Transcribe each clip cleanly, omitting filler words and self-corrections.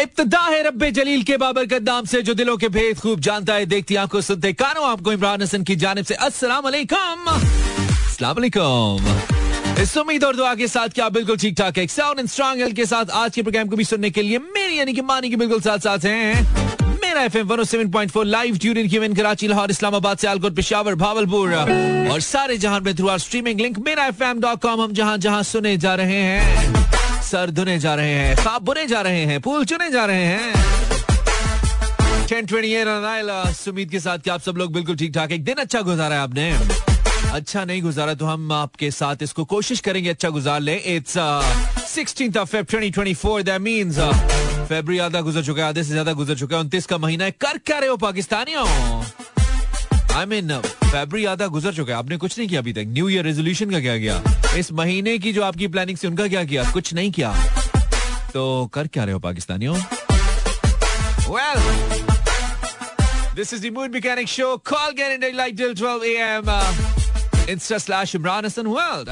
इब्तिदा है रब्बे जलील के बाबरकत नाम से जो दिलों के भेद खूब जानता है, देखती आंखों सुनते कानों आपको इमरान हसन की जानिब से अस्सलाम वालेकुम। अस्सलाम वालेकुम। इस उम्मीद और दुआ के साथ कि आप बिल्कुल ठीक ठाक है साउंड एंड स्ट्रांग हेल्थ के साथ आज के प्रोग्राम को भी सुनने के लिए मेरी यानी कि मानी के बिल्कुल साथ साथ हैं मेरा FM 107.4 लाइव ट्यून इन कीमन कराची लाहौर इस्लामाबाद सियालकोट पेशावर भावलपुर और सारे जहां में through our streaming link merafm.com। हम जहां जहां सुने जा रहे हैं, सर धुने जा रहे हैं, साफ बुने जा रहे हैं, फूल चुने जा रहे हैं। 1028 सुमीद के साथ कि आप सब लोग बिल्कुल ठीक ठाक, एक दिन अच्छा गुजारा है आपने? अच्छा नहीं गुजारा तो हम आपके साथ इसको कोशिश करेंगे अच्छा गुजार लें। It's 16th of Feb 2024, that means फरवरी आधा गुजर चुका है, आधे से ज्यादा गुजर चुका है। 29 का महीना है। कर क्या रहे हो पाकिस्तानियों? आई मीन फरवरी आधा गुजर चुका है, आपने कुछ नहीं किया अभी तक। न्यू ईयर रेजोल्यूशन का क्या किया, इस महीने की जो आपकी प्लानिंग थी उनका क्या किया? कुछ नहीं किया। तो कर क्या रहे हो पाकिस्तानियों? Well, this is the Mood Mechanic Show. Call get in daylight till 12 a.m. Insta/ImranHassanWorld.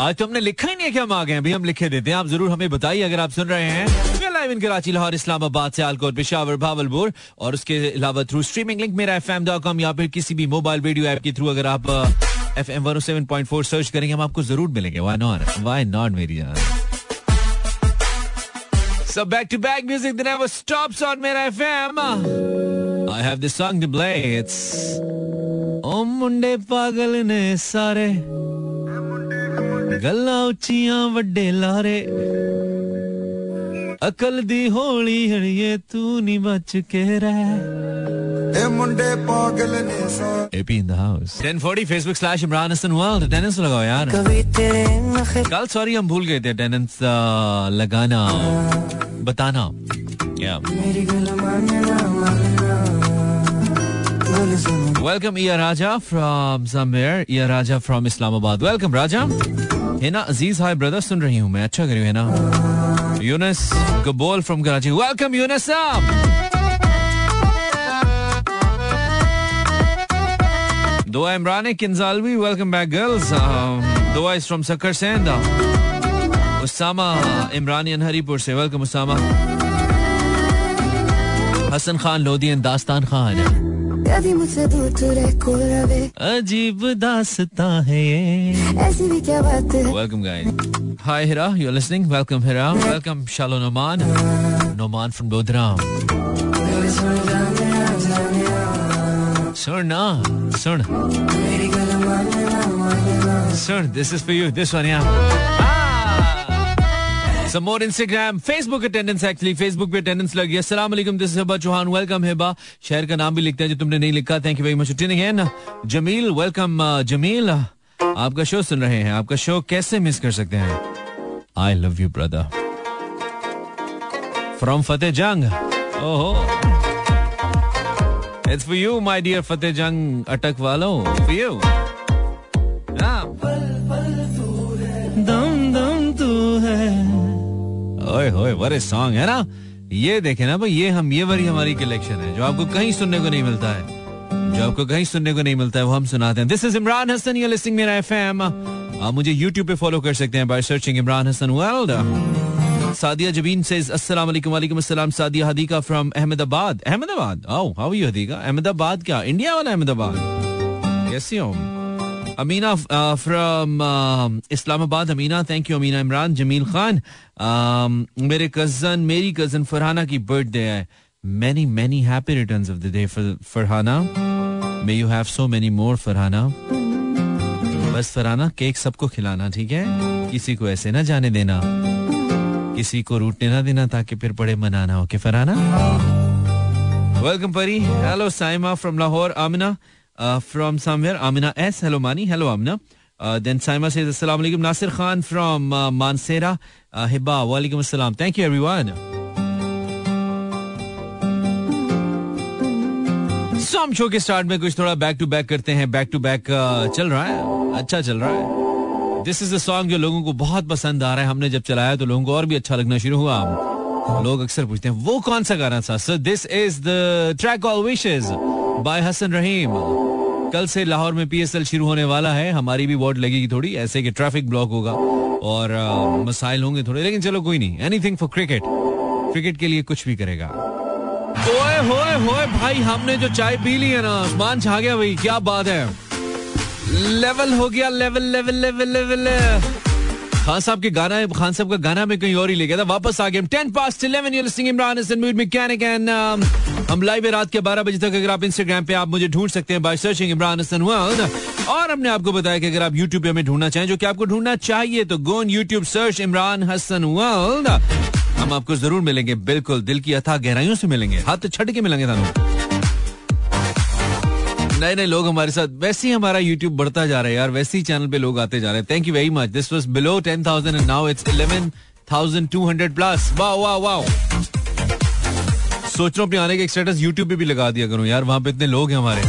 आज तो हमने लिखा ही नहीं है कि हम आ गए हैं, अभी हम लिखे देते हैं। आप जरूर हमें बताइए अगर आप सुन रहे हैं लाइव इन कराची लाहौर इस्लामाबाद सियालकोट पेशावर भावलपुर और उसके अलावा थ्रू स्ट्रीमिंग लिंक मेरा FM.com या फिर किसी भी मोबाइल रेडियो ऐप के थ्रू अगर आप FM 107.4 सर्च करेंगे हम आपको जरूर मिलेंगे। Why not मेरी जान। So back to back music that never stops on Mera FM. I have this song to play. It's ओ मुंडे पागल ने सारे गल्ला उचिया वड्डे लारे अकल दी होली हड़िए तू नी बच के रह ए मुंडे पागल ने सारे। AP in the house. 1040 Facebook/ImranHassanWorld। टेनेंस लगाओ यार, कल सॉरी हम भूल गए थे टेनेंस लगाना बताना। Welcome Ia Raja from somewhere. Ia Raja from Islamabad. Welcome Raja. Hina Aziz, hi brother, सुन रही हूँ मैं, अच्छा करी ना। Yunus Gabol from Karachi. Welcome Yunus up. Dua Imran Kinzalwi, welcome back girls. Dua is from Sakkar Sindh. Usama Imranian Haripur से welcome Usama. Hassan Khan Lodi and Dastan Khan. अजीब दास्ता है ऐसी भी क्या बात है। Welcome guys. Hi Hira, you're listening. Welcome Hira. Welcome Shalom Noman. Noman from Bodhram. Sir, this is for you. This one, yeah. Some more Instagram, Facebook attendance actually. Facebook पे attendance लग गया। अस्सलाम वालेकुम, this is Hiba Chauhan. Welcome Hiba. शहर का नाम भी लिखते हैं जो तुमने नहीं लिखा। Thank you very much for tuning in. Jameel, welcome Jameel. आपका शो सुन रहे हैं, आपका शो कैसे मिस कर सकते हैं। I love you brother. From फतेह जंग. Oh, it's for you my dear फतेह जंग अटक वालों. For you. दम दम तू है। ओए होए what a song है ना। ये देखे ना भाई, ये वाली हमारी कलेक्शन है जो आपको कहीं सुनने को नहीं मिलता है, वो हम सुनाते हैं। This is Imran Hassan, you're listening मेरा FM. आप मुझे YouTube पे फॉलो कर सकते हैं by searching Imran Hassan World. Sadia Jabeen says अस्सलाम वालेकुम। वालेकुम अस्सलाम Sadia Hadika from Ahmedabad. Oh, how are you Hadika? Ahmedabad क्या इंडिया वाला अहमदाबाद? कैसी हो? Amina from Islamabad. Amina, thank you Amina. Imran, Jameel Khan, मेरी कजन Farhana की बर्थडे है। Many happy returns of the day for Farhana. May you have so many more Farhana. बस Farhana cake सबको खिलाना, ठीक है? किसी को ऐसे ना जाने देना, किसी को रूटने ना देना ताकि फिर बड़े मनाना हो के Farhana. Welcome Pari. Hello Saima from Lahore. Amina from somewhere. Amina S. Hello Mani. Hello Amina. Then Saima says Assalamu alaikum. Nasir Khan from Mansera. Hiba. Walaikum assalam. Thank you everyone. So हम show के start में कुछ थोड़ा back to back करते हैं। Back to back चल रहा है, अच्छा चल रहा है। दिस इज अ सॉन्ग जो लोगों को बहुत पसंद आ रहा है। हमने जब चलाया तो लोगों को और भी अच्छा लगना शुरू हुआ। लोग अक्सर पूछते हैं वो कौन सा गाना था। So this is the track all wishes by Hasan रहीम। कल से लाहौर में PSL शुरू होने वाला है, हमारी भी वार्ड लगेगी थोड़ी, ऐसे कि ट्रैफिक ब्लॉक होगा। और मसाइल होंगे थोड़े, लेकिन चलो कोई नहीं, एनीथिंग फॉर क्रिकेट, क्रिकेट के लिए कुछ भी करेगा। ओए होए होए भाई, हमने जो चाय पी ली है ना, आसमान छा गया भाई, क्या बात है, लेवल हो गया, level level level level. Khan साहब के गाना, खान साहब का गाना मैं कहीं और ही ले गया था, वापस आ गया। 10 past 11 you're listening Imran Hasan mood mechanic and हम लाइव रात के 12 बजे तक। अगर आप इंस्टाग्राम पे आप मुझे ढूंढ सकते हैं by searching Imran Hasan world, और हमने आपको बताया कि अगर आप यूट्यूब पे हमें ढूंढना चाहें, जो कि आपको ढूंढना चाहिए, तो go on YouTube search Imran Hasan world, हम आपको जरूर मिलेंगे, बिल्कुल दिल की अथाह गहराइयों से मिलेंगे, हाथ छट के मिलेंगे थानू। नए नए लोग हमारे साथ, वैसे ही हमारा YouTube बढ़ता जा रहा है यार, वैसे ही चैनल पे लोग आते जा रहे हैं। Thank you very much. This was below 10,000 and now it's 11,200 plus. वाह वाह वाह। सोच रहा हूं अपने आने का एक स्टेटस YouTube पे भी लगा दिया करूं यार, वहां पे इतने लोग हैं हमारे।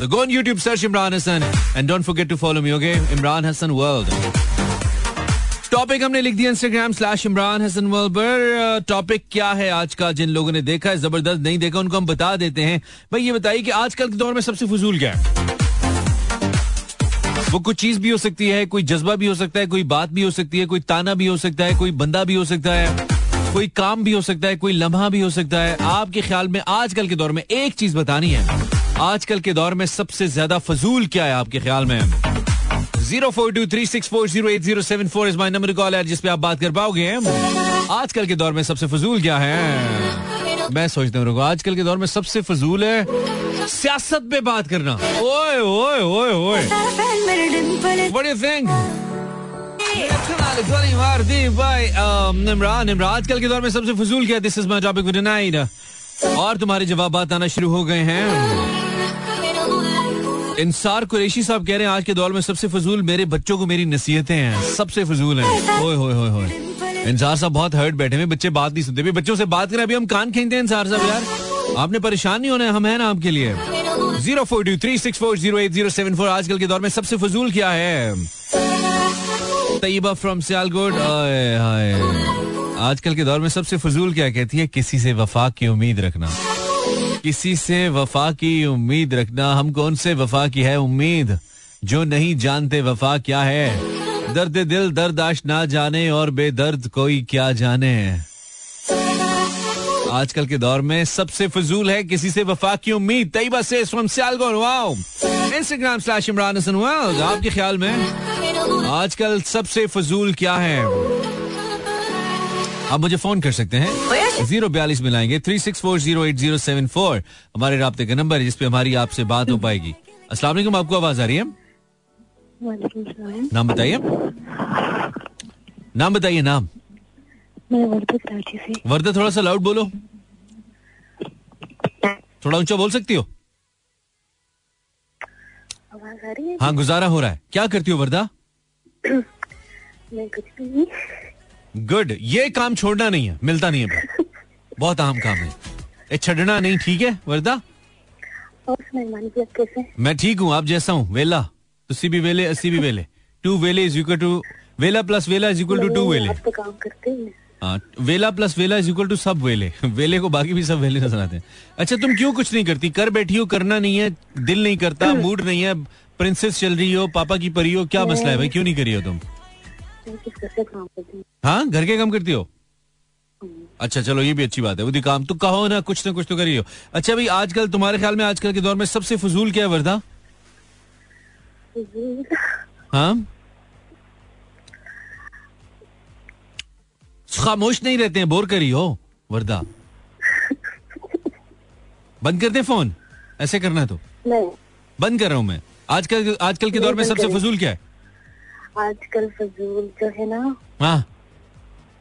So go on YouTube, search Imran Hasan and don't forget to follow me, okay? Imran Hasan world. Topic हमने लिख दिया Instagram/ImranHassanWorld पर। टॉपिक क्या है आज का? जिन लोगों ने देखा है, जबरदस्त, नहीं देखा उनको हम बता देते हैं। भाई ये बताइए कि आजकल के दौर में सबसे फजूल क्या है? वो कुछ चीज भी हो सकती है, कोई जज्बा भी हो सकता है, कोई बात भी हो सकती है, कोई ताना भी हो सकता है, कोई बंदा भी हो सकता है, कोई काम भी हो सकता है, कोई लम्हा भी हो सकता है। आपके ख्याल में आजकल के दौर में एक चीज बतानी है, आजकल के दौर में सबसे ज्यादा फजूल क्या है आपके ख्याल में? 0423640807 4 is my number to call, जिस पे आप बात कर पाओगे। आजकल के दौर में सबसे फजूल क्या है? मैं सोचता हूँ आजकल के दौर में सबसे फजूल है सियासत पे बात करना। ओए ओए ओए ओए, व्हाट डू यू थिंक? आजकल के दौर में सबसे फजूल क्या है? This is my topic for tonight. और तुम्हारे जवाब आना शुरू हो गए हैं। इंसार कुरैशी साहब कह रहे हैं आज के दौर में सबसे फजूल मेरे बच्चों को मेरी नसीहतें हैं, सबसे फजूल हैं। ओए होए होए होए, इंसार साहब बहुत हर्ट बैठे हुए, बच्चे बात नहीं सुनते। बच्चों से बात करें, अभी हम कान खींचते हैं। इंसार साहब यार आपने परेशान नहीं होना है, हम हैं ना आपके लिए। 0423640807 4 आजकल के दौर में सबसे फजूल क्या है? तैयबा फ्रॉम सियालकोट, आजकल के दौर में सबसे फजूल क्या कहती है? किसी से वफा की उम्मीद रखना, किसी से वफा की उम्मीद रखना। हम कौन से वफा की है उम्मीद, जो नहीं जानते वफा क्या है। दर्द दिल दर्द आश ना जाने, और बेदर्द कोई क्या जाने। आजकल के दौर में सबसे फजूल है किसी से वफा की उम्मीद। तैयबा से फ्रॉम सियालकोट, वाओ। Instagram/इमरान हसन, आपके ख्याल में आजकल सबसे फजूल क्या है? आप मुझे फोन कर सकते हैं, 042 मिलाएंगे 36408074 हमारे राब्ते का नंबर है, जिसपे हमारी आपसे बात हो पाएगी। अस्सलाम वालेकुम, आपको आवाज आ रही है? नाम बताइए। नाम बताइए। नाम? मैं वर्दा कराची से। वर्दा थोड़ा सा लाउड बोलो, थोड़ा ऊंचा बोल सकती हो? आवाज आ रही है? हाँ, गुजारा हो रहा है। क्या करती हो वर्दा? गुड, ये काम छोड़ना नहीं है, मिलता नहीं है, बहुत आम काम है, ये छड़ना नहीं, ठीक है वर्दा? मैं ठीक हूँ, आप जैसा हूँ। वेला तुसी भी वेले, असी भी वेले, टू वेले इज इक्वल टू वेला प्लस वेला इज इक्वल टू टू वेले। आप तो काम करते हैं। हाँ, वेला प्लस वेला इज इक्वल टू सब वेले। वेले को बाकी भी सब वेले नजर आते हैं। अच्छा, तुम क्यों कुछ नहीं करती? कर बैठी हो, करना नहीं है, दिल नहीं करता, मूड नहीं है, प्रिंसेस चल रही हो, पापा की परी हो, क्या मसला है भाई, क्यों नहीं करी हो तुम? हाँ, घर के काम करती हो। अच्छा चलो, ये भी अच्छी बात है, वो काम तो कहो ना कुछ तो करियो। अच्छा भाई, आजकल तुम्हारे ख्याल में आजकल के दौर में सबसे फजूल क्या है वर्दा? हाँ, खामोश नहीं रहते हैं, बोर करियो वर्दा। बंद कर दे फोन, ऐसे करना है तो नहीं, बंद कर रहा हूँ मैं। आजकल के दौर में सबसे फजूल क्या है? आजकल फजूल जो है ना, हाँ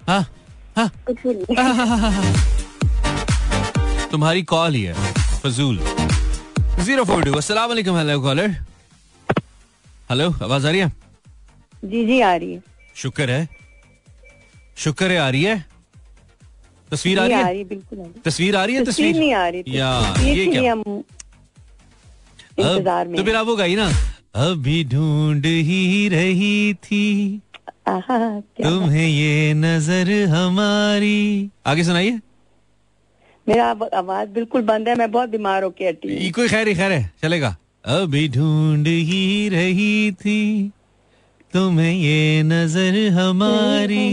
हाँ हाँ, कुछ नहीं। तुम्हारी कॉल ही है फजूल। 042। अस्सलाम वालेकुम, हेलो कॉलर। हेलो, आवाज आ रही है? जी जी आ रही है। शुक्र है, शुक्र है। आ रही है तस्वीर? आ रही है? आ रही, बिल्कुल। तस्वीर आ रही है? तस्वीर नहीं आ रही यार, ये क्या? इंतजार में तो फिर आप वो गई ना, अभी ढूंढ ही रही थी तुम्हें ये नजर हमारी। आगे सुनाइए। मेरा आवाज बिल्कुल बंद है, मैं बहुत बीमार होके अटी। कोई खैर ही खैर है, चलेगा। अभी ढूंढ ही रही थी तुम्हें ये नजर हमारी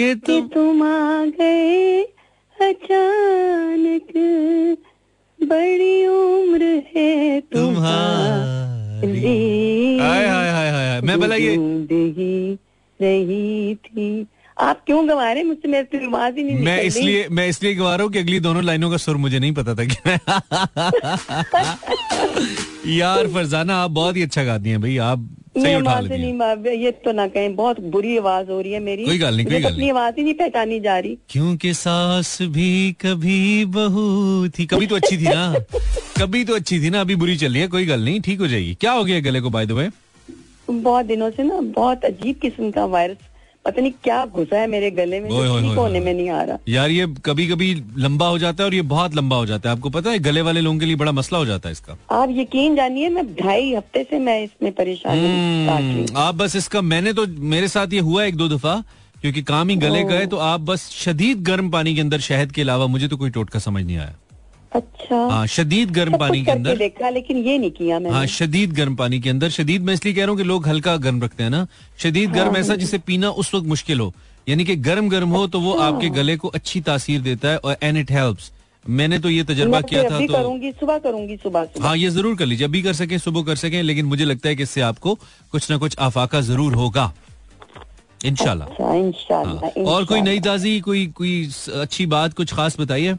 कि तुम आ गए अचानक, बड़ी उम्र है तुम्हारी। हाय हाय हाय हाय, मैं भला ये रही थी। आप क्यों गवा रहे हैं मुझसे? मैं इसलिए गवा रहा हूँ कि अगली दोनों लाइनों का सुर मुझे नहीं पता था कि यार फरजाना आप बहुत ही अच्छा गाती हैं भाई, आप सही उठा लेती हैं। ये तो ना कहें, बहुत बुरी आवाज हो रही है मेरी। कोई गाल नहीं, कोई गाल नहीं, आवाज ही नहीं पहचानी जा रही। क्योंकि सास भी कभी बहू थी। कभी तो अच्छी थी ना, कभी तो अच्छी थी ना, अभी बुरी चल रही है। कोई गाल नहीं, ठीक हो जाएगी। क्या हो गया गले को बाय द वे? बहुत दिनों से ना बहुत अजीब किस्म का वायरस पता नहीं क्या घुसा है मेरे गले में, ठीक होने में नहीं आ रहा यार। ये कभी कभी लंबा हो जाता है और ये बहुत लंबा हो जाता है। आपको पता है गले वाले लोगों के लिए बड़ा मसला हो जाता है इसका। आप यकीन जानिए मैं 2.5 हफ्ते से मैं इसमें परेशान हूँ। आप बस इसका, मैंने तो मेरे साथ ये हुआ 1-2 दफा क्योंकि काम ही गले गए, तो आप बस शदीद गर्म पानी के अंदर, शहद के अलावा मुझे तो कोई टोटका समझ नहीं आया। अच्छा हाँ, शदीद गर्म पानी के अंदर देखा लेकिन ये नहीं किया मैंने। हाँ शदीद गर्म पानी के अंदर, शदीद मैं इसलिए कह रहा हूँ कि लोग हल्का गर्म रखते हैं ना, शदीद गर्म ऐसा जिसे पीना उस वक्त मुश्किल हो, यानी कि गर्म गर्म हो तो वो आपके गले को अच्छी तासीर देता है और एंड इट हेल्प्स। मैंने तो ये तजर्बा किया था, तो करूंगी सुबह। हाँ ये जरूर कर लीजिए, अभी कर सकें सुबह कर सकें, लेकिन मुझे लगता है कि इससे आपको कुछ ना कुछ आफाका जरूर होगा इंशाल्लाह। इंशाल्लाह। और कोई नई ताजी कोई अच्छी बात कुछ खास बताइए।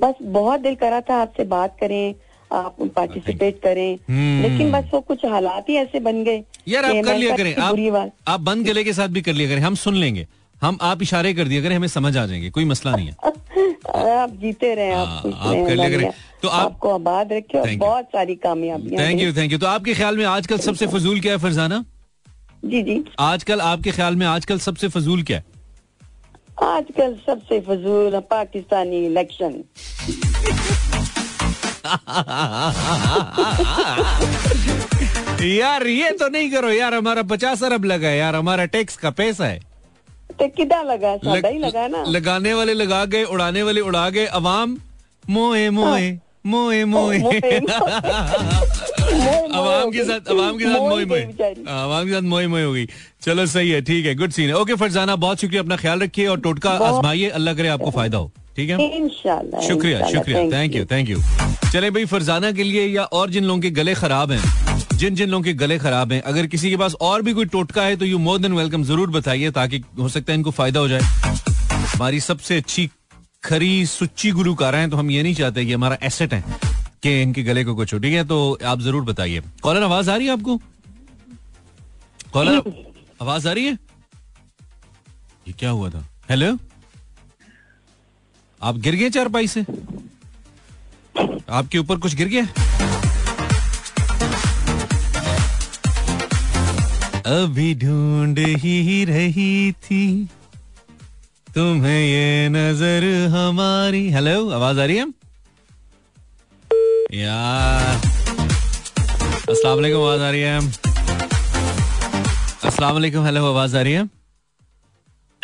बस बहुत दिल करा था आपसे बात करें, आप पार्टिसिपेट करें, लेकिन बस वो कुछ हालात ही ऐसे बन गए यार। आप कर लिया करें, आप बंद गले के साथ भी कर लिया करें, हम सुन लेंगे, हम आप इशारे कर दिया करें, हमें समझ आ जाएंगे, कोई मसला नहीं है। आप जीते रहे, आप कर लिया करें, तो आपको आबाद रखे और बहुत सारी कामयाबियां। Thank you thank you. तो आपके ख्याल में आजकल सबसे फजूल क्या है फरजाना? जी जी आजकल आपके ख्याल में आजकल सबसे फजूल क्या है? आजकल सबसे फजूल पाकिस्तानी इलेक्शन। यार ये तो नहीं करो यार, हमारा 50 अरब लगा है यार, हमारा टैक्स का पैसा है। तो किदा लगा? सादा ही लगा ना। लगाने वाले लगा गए, उड़ाने वाले उड़ा गए, अवाम मोए मोए मोए मोए, अवाम के साथ मोए मोए हो गई। चलो सही है, ठीक है, गुड सीन है। ओके फरजाना बहुत शुक्रिया, अपना ख्याल रखिए और टोटका आजमाइए, अल्लाह करे आपको फायदा हो, ठीक है इंशाल्लाह। शुक्रिया, थैंक यू। चले भाई फरजाना के लिए या और जिन लोगों के गले खराब हैं, जिन लोगों के गले खराब हैं, अगर किसी के पास और भी कोई टोटका है तो यू मोर देन वेलकम, जरूर बताइए, ताकि हो सकता है इनको फायदा हो जाए। हमारी सबसे अच्छी खरी सुच्ची गुलकारा है, तो हम ये नहीं चाहते कि हमारा एसेट है कि इनके गले को कुछ हो, ठीक है? तो आप जरूर बताइए। कॉलर आवाज आ रही है आपको? कॉलर आवाज आ रही है? ये क्या हुआ था? हेलो, आप गिर गए चारपाई से? आपके ऊपर कुछ गिर गया? अभी ढूंढ ही रही थी तुम्हें ये नजर हमारी। हेलो, आवाज आ रही है यार? अस्सलाम वालेकुम, आवाज आ रही है? अस्सलाम वालेकुम, हेलो, आवाज आ रही है?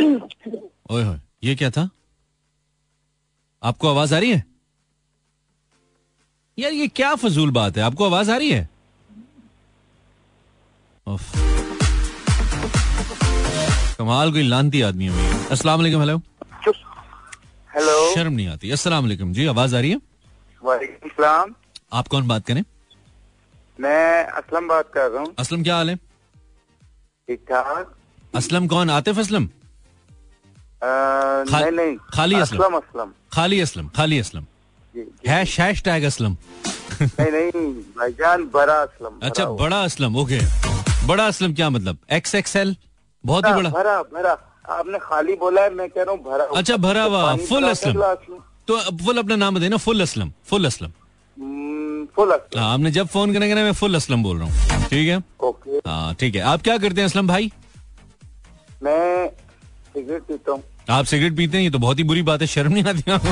ओए होए, ये क्या था? आपको आवाज आ रही है यार? ये क्या फजूल बात है? आपको आवाज आ रही है? कमाल, कोई लानती आदमी है। अस्सलाम वालेकुम, हेलो हेलो, शर्म नहीं आती। अस्सलाम वालेकुम जी, आवाज आ रही है? वालेकुम सलाम। आप कौन बात करें? मैं असलम बात कर रहा हूँ। असलम, क्या हाल है? ठीक ठाक। असलम कौन? आतिफ असलम? नहीं, खाली असलम। खाली असलम हैशटैग असलम। नहीं भाईजान, बड़ा असलम। अच्छा, बड़ा असलम, ओके। बड़ा असलम क्या मतलब? XXL? बहुत ही बड़ा। भरा आपने खाली बोला है, मैं कह रहा हूँ भरा। अच्छा, भरा हुआ, फुल असलम। तो फुल अपना नाम देना, फुल असलम। आपने जब फोन करेंगे ना, मैं फुल असलम बोल रहा हूँ, ठीक है? ओके, हाँ ठीक है। आप क्या करते हैं असलम भाई? मैं सिगरेट पीता हूँ। आप सिगरेट पीते हैं? ये तो बहुत ही बुरी बात है, शर्म नहीं आती आपको?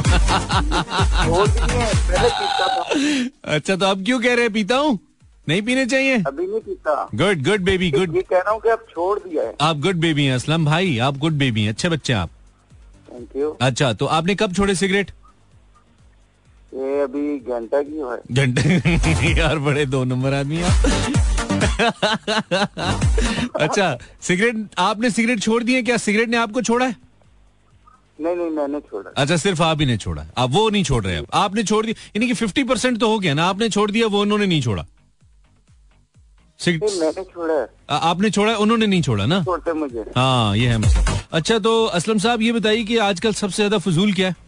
अच्छा, तो आप क्यों कह रहे हैं पीता हूँ? नहीं पीने चाहिए। अभी नहीं पीता। Good baby, good. ये कह रहा हूँ कि आप छोड़ दिया है। आप गुड बेबी हैं असलम भाई, आप गुड बेबी हैं, अच्छे बच्चे हैं आप। Thank you. अच्छा, तो आपने कब छोड़े सिगरेट? ये अभी घंटा की है। घंटा यार, बड़े 2 नंबर आदमी आप। अच्छा, सिगरेट आपने सिगरेट छोड़ दी है? क्या सिगरेट ने आपको छोड़ा है? नहीं नहीं, मैंने छोड़ा। अच्छा, सिर्फ आप ही ने छोड़ा, आप वो नहीं छोड़ रहे हैं, आपने छोड़ दिया, यानी कि 50% तो हो गया ना, आपने छोड़ दिया, वो उन्होंने नहीं छोड़ा। मैंने छोड़ा, आपने छोड़ा, उन्होंने नहीं छोड़ा ना, छोड़ते मुझे। हाँ, ये है मसला। अच्छा, तो असलम साहब ये बताइए कि आजकल सबसे ज्यादा फजूल क्या है?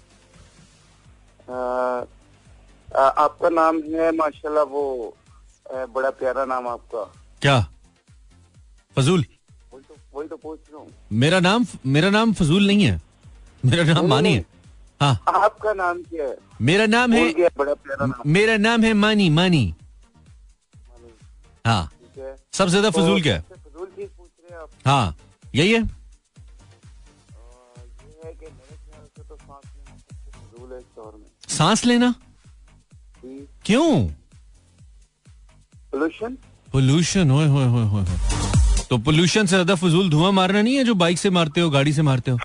आपका नाम है माशाल्लाह, वो बड़ा प्यारा नाम आपका, क्या फजूल? वही तो पूछ रहा हूँ। मेरा नाम फजूल नहीं है, मेरा नाम मानी है। हाँ, आपका नाम क्या है? मेरा नाम है बड़ा प्यारा नाम, मेरा नाम है मानी। मानी, हाँ। सबसे ज्यादा फजूल क्या है? फजूल चीज पूछ रहे हैं आप? हाँ, यही है। सांस लेना क्यों? पोल्यूशन, पोल्यूशन, होए होए होए होए। तो पोल्यूशन से ज्यादा फजूल धुआं मारना नहीं है जो बाइक से मारते हो, गाड़ी से मारते हो?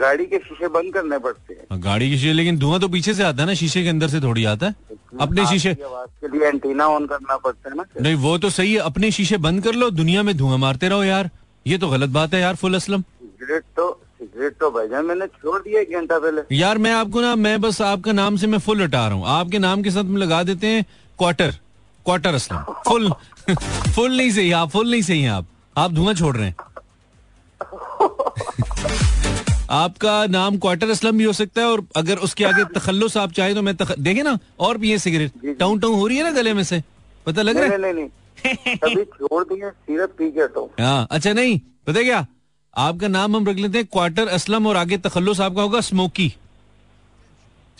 गाड़ी के शीशे बंद करने पड़ते हैं। गाड़ी के शीशे, लेकिन धुआं तो पीछे से आता है ना, शीशे के अंदर से थोड़ी आता है। अपने शीशे के लिए एंटीना ऑन करना पड़ता है ना। नहीं, वो तो सही है, अपने शीशे बंद कर लो, दुनिया में धुआं मारते रहो यार, ये तो गलत बात है यार। फुल असलम, सिगरेट तो भाईजान मैंने छोड़ दिया एक घंटा पहले। यार मैं आपको ना, मैं बस आपका नाम से मैं फुल हटा रहा हूँ, आपके नाम के साथ लगा देते हैं quarter. Quarter Aslam, full full नहीं सही, आप फुल नहीं सही है, आप धुआं छोड़ रहे हैं। आपका नाम क्वार्टर असलम भी हो सकता है, और अगर उसके आगे तखल्लुस आप चाहे तो मैं देखे ना, और भी ये सिगरेट टाउन टाउन हो रही है ना गले में से, पता लग रहा है। नहीं, छोड़ दिया, सिर्फ पी के तो। हाँ, अच्छा, नहीं पता क्या, आपका नाम हम रख लेते हैं क्वार्टर असलम, और आगे तखल्लुस आपका होगा स्मोकी,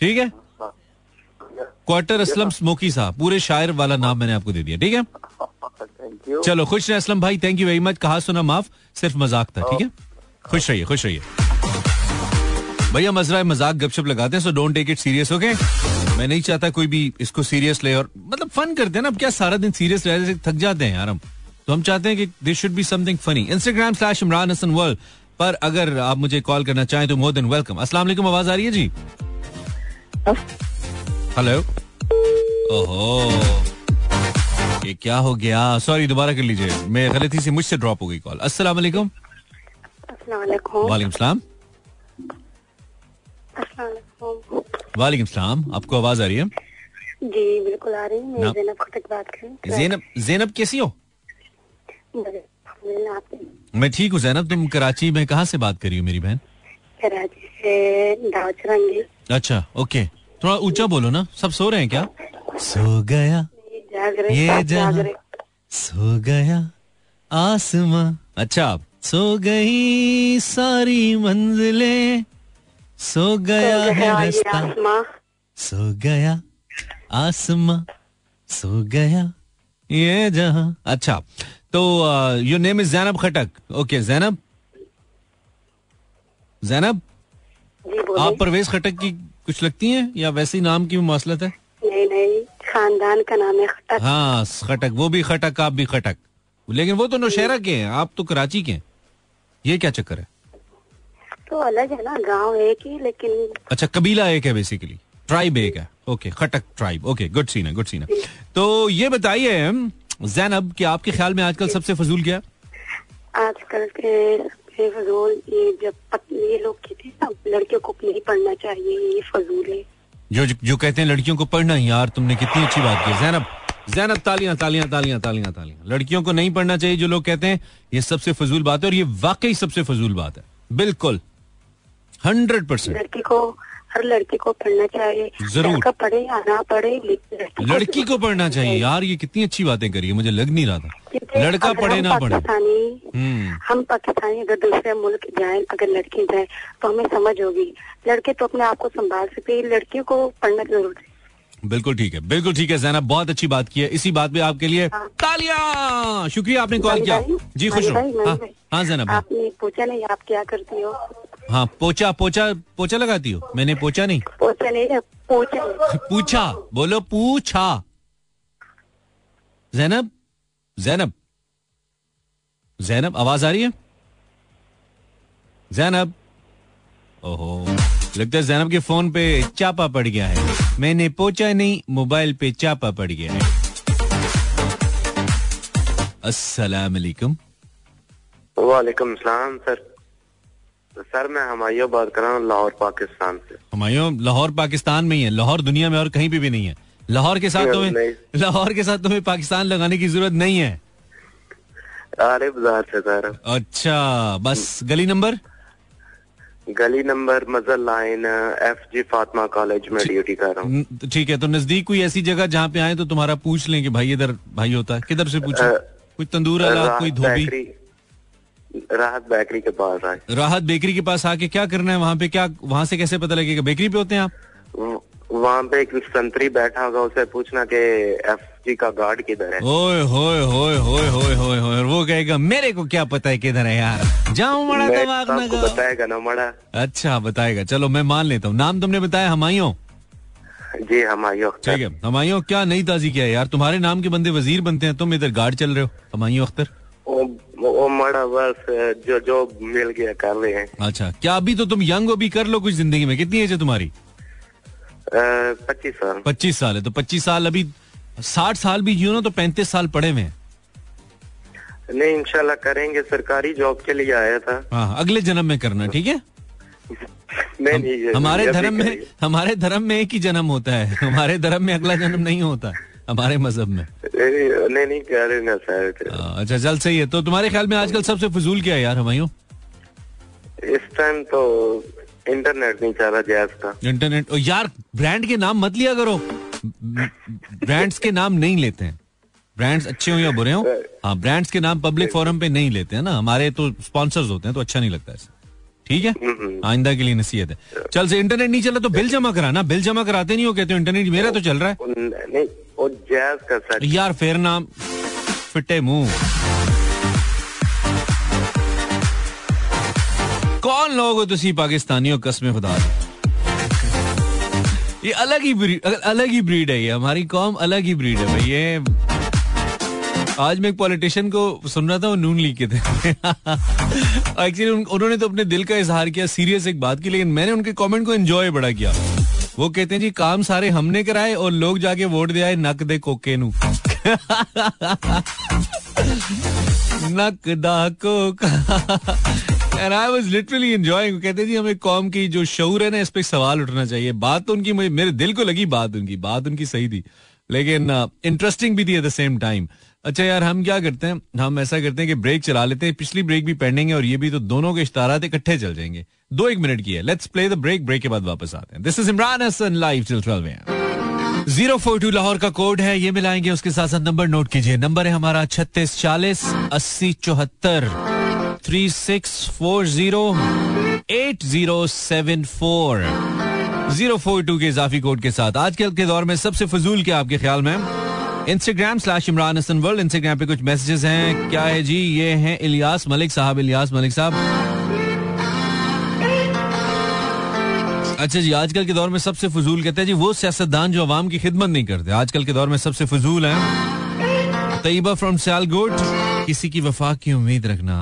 ठीक है? क्वार्टर असलम स्मोकी साहब, पूरे शायर वाला नाम मैंने आपको दे दिया, ठीक है? चलो, खुश रहे असलम भाई, थैंक यू वेरी मच। कहा सुना माफ, सिर्फ मजाक था, ठीक है? खुश रहिए, खुश रहिए भैया, मजरा मजाक गपशप लगाते हैं, so don't take it serious, okay? मैं नहीं चाहता कोई भी इसको सीरियस ले, और मतलब फन करते हैं ना, अब क्या सारा दिन सीरियस रहने से थक जाते हैं यार हम, तो हम चाहते हैं कि this should be something funny. Instagram/ImranHassanWorld पर अगर आप मुझे कॉल करना चाहें तो मोर देन वेलकम। अस्सलाम वालेकुम, आवाज आ रही है जी? हेलो, ओहो ये क्या हो गया, सॉरी दोबारा कर लीजिए, मैं गलती से मुझसे ड्रॉप हो गई कॉल। अस्सलाम वालेकुम। वालेकुम सलाम। वालेकुम सलाम, आपको आवाज आ रही है? जी बिल्कुल आ रही है, मैं ज़ेनब खटक बात कर रही हूं। ज़ेनब कैसी हो? मैं ठीक हूँ ज़ेनब, तुम कराची में कहाँ से बात कर रही हो मेरी बहन? कराची से दावचरंगी। अच्छा, ओके, थोड़ा ऊंचा बोलो ना, सब सो रहे हैं क्या? सो गया ये जहां, सो गया आसमां, अच्छा सो गई सारी मंजिलें, सो गया है रास्ता, सो गया आसमां, सो गया ये जहां। अच्छा, तो your name is Zainab Khattak, okay? Zainab आप परवेज खटक की कुछ लगती हैं या वैसे ही नाम की मुआसलत है? नहीं नहीं, खानदान का नाम है खटक। हाँ, खटक, वो भी खटक, आप भी खटक, लेकिन वो तो नौशहरा के हैं, आप तो कराची के हैं, ये क्या चक्कर है? तो अलग है ना, गांव एक ही, लेकिन अच्छा कबीला एक है, बेसिकली ट्राइब एक है, okay? Khattak tribe, okay, good scene है, गुड सीन है। तो ये बताइए ज़ैनब कि आपके ख्याल में आजकल सबसे फजूल क्या है? आजकल के सबसे फजूल ये, जब ये लोग कहते हैं ना लड़कियों को नहीं पढ़ना चाहिए, ये फजूल है, जो कहते हैं लड़कियों को पढ़ना। यार तुमने कितनी अच्छी बात की ज़ैनब, तालियां तालियां तालियां तालियां तालियां। लड़कियों को नहीं पढ़ना चाहिए जो लोग कहते हैं, ये सबसे फजूल बात है, और ये वाकई सबसे फजूल बात है, बिल्कुल 100%। हर लड़की को पढ़ना चाहिए, जरूर पढ़े या ना पढ़े, लड़की को पढ़ना चाहिए। यार ये कितनी अच्छी बातें करिए, मुझे लग नहीं रहा था लड़का पढ़े ना पढ़े। हम पाकिस्तानी अगर दूसरे मुल्क जाए, अगर लड़के जाए तो हमें समझ होगी, लड़के तो अपने आप को संभाल सकते, लड़कियों को पढ़ना जरूर चाहिए। बिल्कुल ठीक है, बिल्कुल ठीक है ज़ैनब, बहुत अच्छी बात की है, इसी बात पे आपके लिए तालियां। शुक्रिया आपने कॉल किया जी, खुश रहो। हाँ ज़ैनब, आपने पूछा नहीं आप क्या करती हो? हाँ, पोछा पोछा पोछा लगाती हो? मैंने पोछा नहीं, पोछा नहीं, पोछा पूछा, बोलो पूछा। ज़ैनब ज़ैनब ज़ैनब आवाज आ रही है? ज़ैनब, ओहो लगता है ज़ैनब के फोन पे चापा पड़ गया है, मैंने पोछा नहीं, मोबाइल पे चापा पड़ गया है। अस्सलाम वालेकुम। वालेकुम सलाम सर। सर मैं हमायूं बात कर रहा हूँ लाहौर पाकिस्तान से। हमायूं लाहौर पाकिस्तान में ही है, लाहौर दुनिया में और कहीं पे भी नहीं है। लाहौर के साथ तुम्हें पाकिस्तान लगाने की जरूरत नहीं है। अरे बाजार से सर। अच्छा बस गली नंबर मजर लाइन FG फातिमा कॉलेज में ड्यूटी कर रहा हूँ। ठीक है, तो नजदीक कोई ऐसी जगह जहाँ पे आए तो तुम्हारा पूछ लें कि भाई इधर भाई होता है, किधर से पूछे? कोई तंदूर आला, कोई धोबी। राहत बेकरी के पास आके क्या करना है वहाँ पे? क्या वहाँ से कैसे पता लगेगा बेकरी पे होते हैं आप? वहाँ पे एक संतरी बैठा होगा, उसे पूछना कि FG का गार्ड किधर है। ओए होए होए होए होए होए होए, वो कहेगा मेरे को क्या पता है किधर है यार, जाऊँ मड़ा दिमाग ना जाओ। बताएगा ना मड़ा। अच्छा बताएगा, चलो मैं मान लेता हूँ। नाम तुमने बताया हमायूं? जी हमायूं। ठीक है हमायूं, क्या नई ताजी क्या है यार, तुम्हारे नाम के बंदे वजीर बनते हैं, तुम इधर गार्ड चल रहे हो। हमायूं अख्तर वो मड़ा बस जो जो मिल गया कर रहे हैं। अच्छा, क्या अभी तो तुम यंग हो, भी कर लो कुछ जिंदगी में। कितनी एज है तुम्हारी? 25 साल। 25 साल है तो 25 साल, अभी 60 साल भी जियो ना तो 35 साल पड़े हुए हैं। नहीं इंशाल्लाह करेंगे, सरकारी जॉब के लिए आया था। हाँ अगले जन्म में करना, ठीक है। नहीं हमारे धर्म में एक ही जन्म होता है, हमारे धर्म में अगला जन्म नहीं होता, हमारे मजहब में। नहीं कह रहे ना सर। अच्छा चल सही है। तो तुम्हारे ख्याल में आजकल सबसे फजूल क्या है यार हमायूं? इस टाइम तो इंटरनेट नहीं चल रहा जैज का। इंटरनेट और यार ब्रांड के नाम मत लिया करो, ब्रांड्स के नाम नहीं लेते हैं, ब्रांड्स अच्छे हो या बुरे हो। हाँ ब्रांड्स के नाम पब्लिक फोरम पे नहीं लेते हैं ना, हमारे तो स्पॉन्सर्स होते हैं, तो अच्छा नहीं लगता है। ठीक है आइंदा के लिए नसीहत है। चल से इंटरनेट नहीं चला तो बिल जमा कराना, बिल जमा कराते नहीं हो, कहते हो इंटरनेट मेरा तो चल रहा है। नहीं वो जैज का सर यार, फेर नाम फिटे मुंह। कौन लोग हो तुसी पाकिस्तानियों, कसम खुदा दी। ये अलग ही ब्रीड है, ये हमारी कौम अलग ही ब्रीड है भाई। ये आज मैं एक पॉलिटिशियन को सुन रहा था, वो नून लीग के थे एक्चुअली उन्होंने तो अपने दिल का इजहार किया सीरियस एक बात की, लेकिन मैंने उनके कमेंट को एंजॉय बड़ा किया। वो कहते हैं जी काम सारे हमने कराए और लोग जाके वोट दे आए नक दे कोके नू नक दा कोका। And I was literally enjoying. कहते जी हमें कौम की जो शऊर है ना, इस पे सवाल उठना चाहिए। बात तो उनकी मेरे दिल को लगी, बात उनकी सही थी, लेकिन इंटरेस्टिंग भी थी एट द सेम टाइम। अच्छा यार हम क्या करते हैं, हम ऐसा करते हैं कि ब्रेक चला लेते हैं, पिछली ब्रेक भी पढ़ेंगे और ये भी, तो दोनों के इश्तारात इकट्ठे चल जाएंगे। 2-1 मिनट की है, let's play the break, break के बाद वापस आते हैं। This is Imran Hasan live till 12 AM। 042 Lahore का कोड है, ये मिलाएंगे, उसके साथ साथ नंबर नोट कीजिए। नंबर है हमारा 36408074 36408074 042 के इजाफी कोड के साथ। आजकल के दौर में सबसे फजूल क्या आपके ख्याल में? Instagram/ImranHassanWorld इंस्टाग्राम पे कुछ मैसेजेस हैं। क्या है जी? ये हैं इलियास मलिक साहब। अच्छा जी आजकल के दौर में सबसे फजूल, कहते हैं जी वो सियासतदान जो अवाम की खिदमत नहीं करते, आजकल के दौर में सबसे फजूल है। तैयबा फ्रॉम सियालकोट, किसी की वफा की उम्मीद रखना।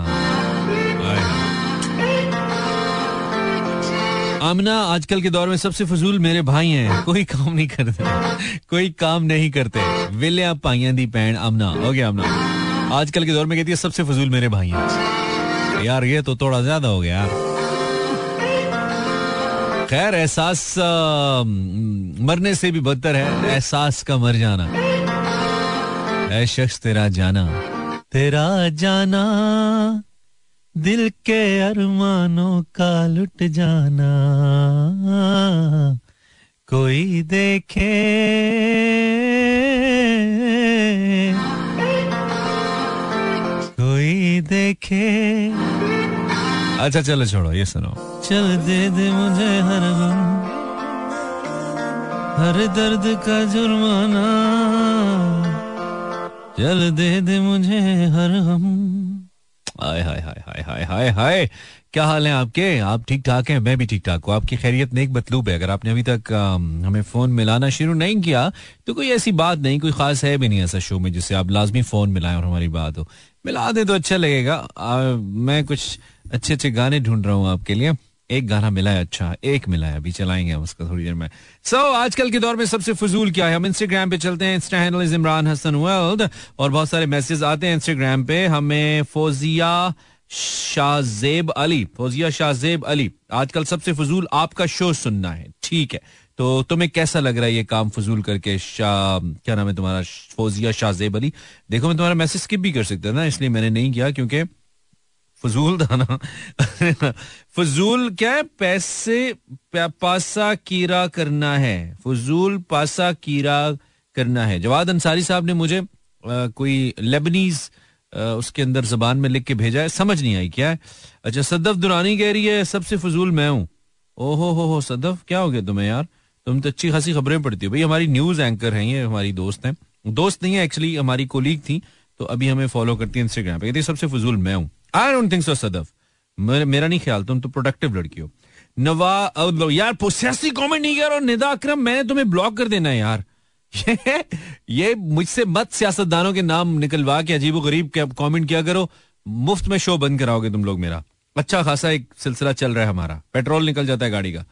आमना, आजकल के दौर में सबसे फजूल मेरे भाई हैं, कोई काम नहीं करते। वेलिया पाइयां दी पैन। आमना आजकल के दौर में कहती है सबसे फजूल मेरे भाई हैं। यार ये तो थोड़ा ज्यादा हो गया। खैर एहसास मरने से भी बदतर है एहसास का मर जाना। ऐ शख्स तेरा जाना दिल के अरमानों का लुट जाना, कोई देखे कोई देखे। अच्छा चलो छोड़ो, ये सुनो। चल दे मुझे हर गम हर दर्द का जुर्माना, चल दे मुझे हर गम। हाय हाय हाय हाय हाय हाय, क्या हाल है आपके? आप ठीक ठाक हैं? मैं भी ठीक ठाक हूँ। आपकी खैरियत नेक मतलूब है। अगर आपने अभी तक हमें फ़ोन मिलाना शुरू नहीं किया तो कोई ऐसी बात नहीं, कोई ख़ास है भी नहीं ऐसा शो में जिससे आप लाजमी फ़ोन मिलाएं और हमारी बात हो। मिला दें तो अच्छा लगेगा। मैं कुछ अच्छे अच्छे गाने ढूंढ रहा हूँ आपके लिए। एक गाना मिला है, अच्छा एक मिला है, अभी चलाएंगे हम उसका थोड़ी देर में. आजकल के दौर में सबसे फजूल क्या है, हम इंस्टाग्राम पे चलते हैं. Insta handle is Imran Hasan world, और बहुत सारे मैसेज आते हैं इंस्टाग्राम पे. हमें फौजिया शाहजेब अली, आजकल सबसे फजूल आपका शो सुनना है. ठीक है, तो तुम्हें कैसा लग रहा है ये काम फजूल करके? क्या नाम है तुम्हारा? फौजिया शाहजेब अली. देखो, मैं तुम्हारा मैसेज स्किप भी कर सकता था, इसलिए मैंने नहीं किया, क्योंकि फजूल था ना. फजूल क्या है? पासा कीरा करना है, फजूल पासा कीरा करना है. जवाद अंसारी साहब ने मुझे कोई लेबनीज उसके अंदर जबान में लिख के भेजा है, समझ नहीं आई क्या है. अच्छा, सदफ दुरानी कह रही है सबसे फजूल मैं हूँ. ओहो हो सदफ, क्या हो गया तुम्हें यार? तुम तो अच्छी खासी खबरें पढ़ती हो भाई. हमारी न्यूज एंकर हैं ये, हमारी दोस्त हैं, दोस्त नहीं है एक्चुअली, हमारी कोलीग थी, तो अभी हमें फॉलो करती है इंस्टाग्राम पे. कहती है सबसे फजूल मैं हूँ. I don't think so Sadaf, मेरा नहीं ख्याल, तुम तो प्रोडक्टिव लड़की हो. नवा यार पोसेसिव कमेंट नहीं कर. और निदा अकरम, मैंने तुम्हें ब्लॉक कर देना है यार. ये मुझसे मत सियासतदानों के नाम निकलवा के अजीबो गरीब कमेंट किया करो, मुफ्त में शो बंद कराओगे तुम लोग मेरा. अच्छा खासा एक सिलसिला चल रहा है हमारा, पेट्रोल निकल जाता है गाड़ी का.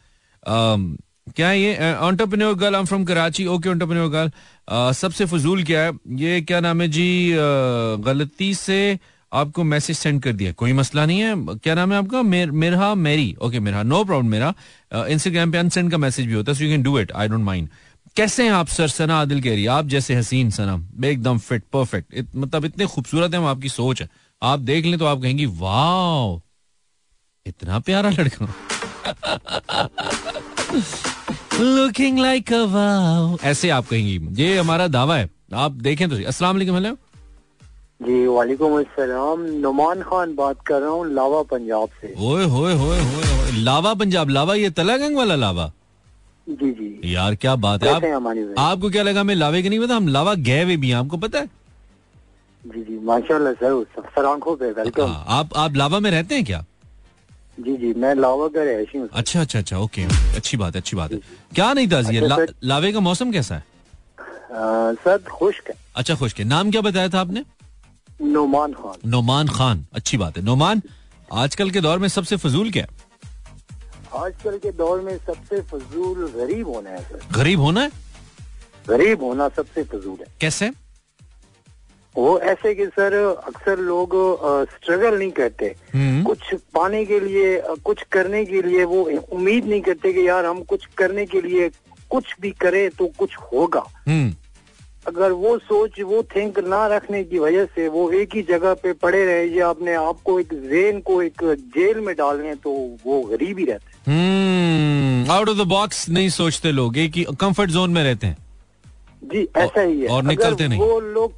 क्या है ये? Entrepreneur girl, I am from Karachi. Okay entrepreneur girl, सबसे फजूल क्या है ये? क्या नाम है जी, गलती से आपको मैसेज सेंड कर दिया, कोई मसला नहीं है. क्या नाम है आपका? मिरहा मेरी. Okay Mirha, no problem. मेरा इंस्टाग्राम पे अनसेंड का मैसेज भी होता है, so you can do it, I don't mind. कैसे हैं आप सर? सना आदिल कह रही है आप जैसे हसीन सना, एकदम फिट परफेक्ट. मतलब इतने खूबसूरत हैं हम, आपकी सोच है, आप देख लें तो आप कहेंगी वाओ इतना प्यारा लड़का, लुकिंग लाइक अ वाओ, ऐसे आप कहेंगी. ये हमारा दावा है, आप देखें तो. अस्सलाम वालेकुम. जी वालेकुम अस्सलाम, नुमान खान बात कर रहा हूँ लावा पंजाब से. ओए होए होए होए, लावा पंजाब. लावा ये तलागंग वाला लावा? जी जी यार क्या बात है. आपको क्या लगा मैं लावे के? नहीं पता, हम लावा गए हुए भी हैं, आपको पता है? जी जी माशाल्लाह सर, आंखों पे वेलकम. आप लावा में रहते हैं क्या? जी जी मैं लावा का रहशी हूँ. अच्छा अच्छा अच्छा, ओके, अच्छी बात है अच्छी बात है. क्या नहीं ताज़िए, लावे का मौसम कैसा है? सर खुश्क है. अच्छा खुश्क है. नाम क्या बताया था आपने? नोमान खान. नोमान खान, अच्छी बात है. नोमान, आजकल के दौर में सबसे फजूल क्या है? आजकल के दौर में सबसे फजूल गरीब होना है सर. गरीब होना है? गरीब होना सबसे फजूल है. कैसे? वो ऐसे कि सर अक्सर लोग स्ट्रगल नहीं करते कुछ पाने के लिए, कुछ करने के लिए. वो उम्मीद नहीं करते कि यार हम कुछ करने के लिए कुछ भी करें तो कुछ होगा. अगर वो सोच, वो थिंक ना रखने की वजह से वो एक ही जगह पे पड़े रहे, या अपने आप को एक जेन को एक जेल में डाल रहे, तो वो गरीब ही रहते हैं. आउट ऑफ द बॉक्स नहीं सोचते लोग, कि कंफर्ट जोन में रहते हैं. जी ऐसा ही है, और निकलते नहीं वो लोग.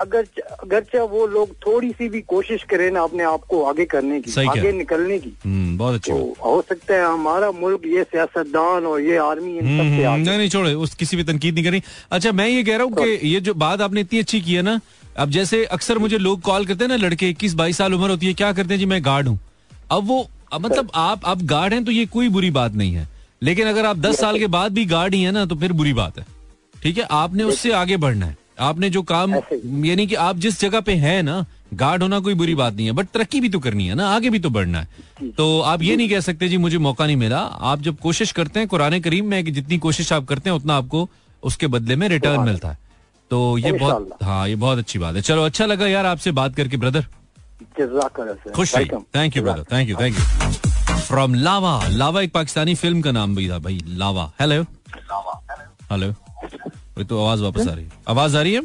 अगरचे वो लोग थोड़ी सी भी कोशिश करें ना अपने आप को आगे करने की, आगे निकलने की, बहुत अच्छी तो हो सकता है हमारा मुल्क ये सियासतदान और ये आर्मी इन सब से आगे. नहीं छोड़े, उस किसी भी तनकीद नहीं करी. अच्छा मैं ये कह रहा हूँ कि ये जो बात आपने इतनी अच्छी की है ना, अब जैसे अक्सर मुझे लोग कॉल करते हैं ना, लड़के 21-22 साल उम्र होती है, क्या करते हैं जी मैं गार्ड हूँ. अब वो मतलब आप गार्ड हैं तो ये कोई बुरी बात नहीं है, लेकिन अगर आप 10 साल के बाद भी गार्ड ही है ना तो फिर बुरी बात है. ठीक है, आपने उससे आगे बढ़ना है. आपने जो काम, यानी कि आप जिस जगह पे है ना, गार्ड होना कोई बुरी बात नहीं है, बट तरक्की भी तो करनी है ना, आगे भी तो बढ़ना है. तो आप ये नहीं कह सकते जी मुझे मौका नहीं मिला. आप जब कोशिश करते हैं, कुरान करीम में कि जितनी कोशिश आप करते हैं उतना आपको उसके बदले में रिटर्न मिलता है. तो ये बहुत, हाँ ये बहुत अच्छी बात है. चलो अच्छा लगा यार आपसे बात करके ब्रदर, खुश रही. Thank you brother, thank you thank you. From लावा. लावा एक पाकिस्तानी फिल्म का नाम भी था भाई, लावा. हेलो हेलो, तो आवाज वापस आ रही है. आवाज आ रही है?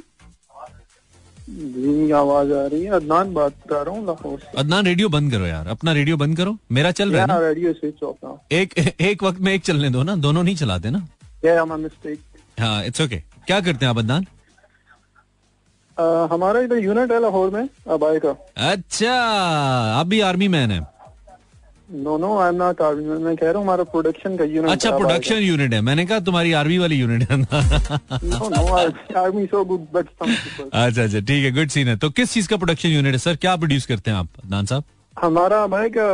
जी आवाज आ रही है. अदनान बात कर रहा हूँ लाहौर से. अदनान रेडियो बंद करो यार, अपना रेडियो बंद करो, मेरा चल रहा है ना रेडियो स्विच ऑफ ना. एक वक्त में एक चलने दो ना, दोनों नहीं चलाते ना. यार माय मिस्टेक. हाँ इट्स ओके. क्या करते हैं आप अदनान? हमारा इधर यूनिट है लाहौर में अबाई का. अच्छा आप भी आर्मी मैन है? No I am not army man, मैं कह रहा हूँ हमारा प्रोडक्शन का यूनिट. अच्छा प्रोडक्शन यूनिट है, मैंने कहा तुम्हारी आर्मी वाली यूनिट है. अच्छा अच्छा ठीक है, गुड सीन है. तो किस चीज का प्रोडक्शन यूनिट है सर, क्या प्रोड्यूस करते हैं आप अदनान साहब? हमारा भाई का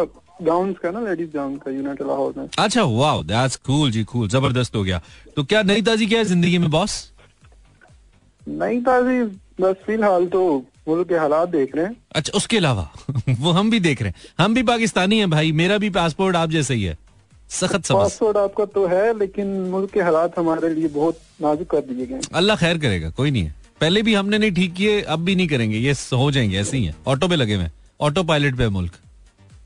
गाउन का ना, लेडीज गाउन का यूनिट लाहौर में. अच्छा वाओ दैट्स कूल जी, कूल जबरदस्त हो गया. तो क्या नई ताजी क्या है जिंदगी में बॉस? नई ताजी बस फिलहाल तो मुल्क के हालात देख रहे हैं। अच्छा, उसके अलावा वो हम भी देख रहे हैं, हम भी पाकिस्तानी हैं भाई, मेरा भी पासपोर्ट आप जैसे ही है, सख्त समझ। पासपोर्ट आपका तो है, लेकिन मुल्क के हालात हमारे लिए बहुत नाजुक कर दिए गए। अल्लाह खैर करेगा, कोई नहीं है, पहले भी हमने नहीं ठीक किए, अब भी नहीं करेंगे, ये हो जाएंगे, ऐसे ही है, ऑटो पे लगे हुए, ऑटो पायलट पे मुल्क।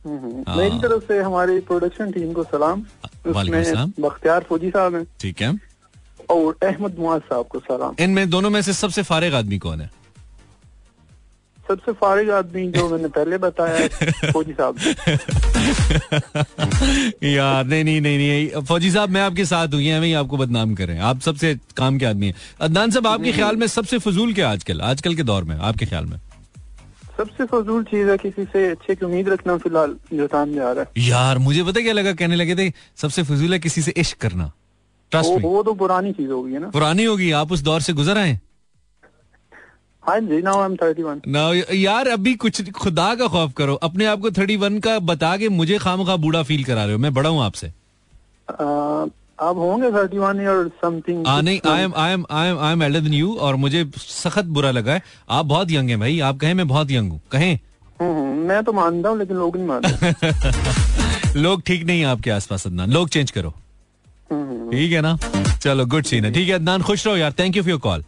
मेरी तरफ से हमारी प्रोडक्शन टीम को सलाम, उसमें बख्तियार फौजी साहब हैं, ठीक है, और अहमद मुआज साहब को सलाम। इनमें दोनों में से सबसे फारिग आदमी कौन है? सबसे फारिग आदमी जो मैंने पहले बताया, फौजी साहब। यार नहीं, फौजी साहब मैं आपके साथ हुई, हमें आपको बदनाम करें, आप सबसे काम के आदमी हैं। अदनान साहब, आपके ख्याल में सबसे फजूल क्या आजकल के दौर में, आपके ख्याल में? सबसे फजूल चीज है किसी से अच्छे की उम्मीद रखना, फिलहाल जो सामने आ रहा है। यार मुझे पता क्या लगा, कहने लगे थे सबसे फजूल है किसी से इश्क करना। वो तो पुरानी चीज होगी ना, पुरानी होगी, आप उस दौर से गुजर आए। हाँ जी, now I'm 31। ना यार, अभी कुछ खुदा का खौफ करो, अपने आप को 31 का बता के मुझे खामखा बूढ़ा फील करा रहे हो, मैं बड़ा हूँ आपसे। आप होंगे 31 और समथिंग। नहीं, I am elder than you, और मुझे सख्त बुरा लगा है, आप बहुत यंग हैं भाई, आप कहें मैं बहुत यंग हूँ, कहें। मैं तो मानता हूँ, लेकिन लोग नहीं मानते। लोग ठीक नहीं है आपके आस पास, लोग चेंज करो, ठीक है ना? चलो, गुड सीन है, ठीक है अदनान, खुश रहो यार, thank you for your call,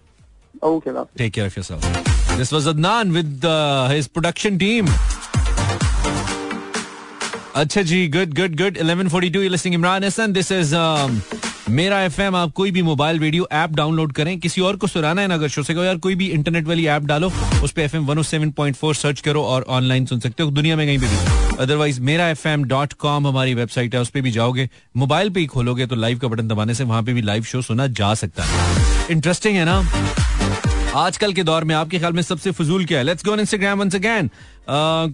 okay ना, take care of yourself. This was Adnan with his production team. अच्छा जी, good 11:42, you listening Imran Hasan, this is मेरा एफएम। आप कोई भी मोबाइल रेडियो ऐप डाउनलोड करें, किसी और को सुनाना है ना अगर शो से, यार कोई भी इंटरनेट वाली ऐप डालो, उस पे एफएम 107.4 सर्च करो और ऑनलाइन सुन सकते हो दुनिया में कहीं पे भी। अदरवाइज meraFM.com हमारी वेबसाइट है, उस पे भी जाओगे, मोबाइल पे ही खोलोगे तो लाइव का बटन दबाने से वहां पे भी लाइव शो सुना जा सकता है। इंटरेस्टिंग है ना आजकल के दौर में। आपके ख्याल में सबसे फजूल क्या है? Let's go on Instagram once again.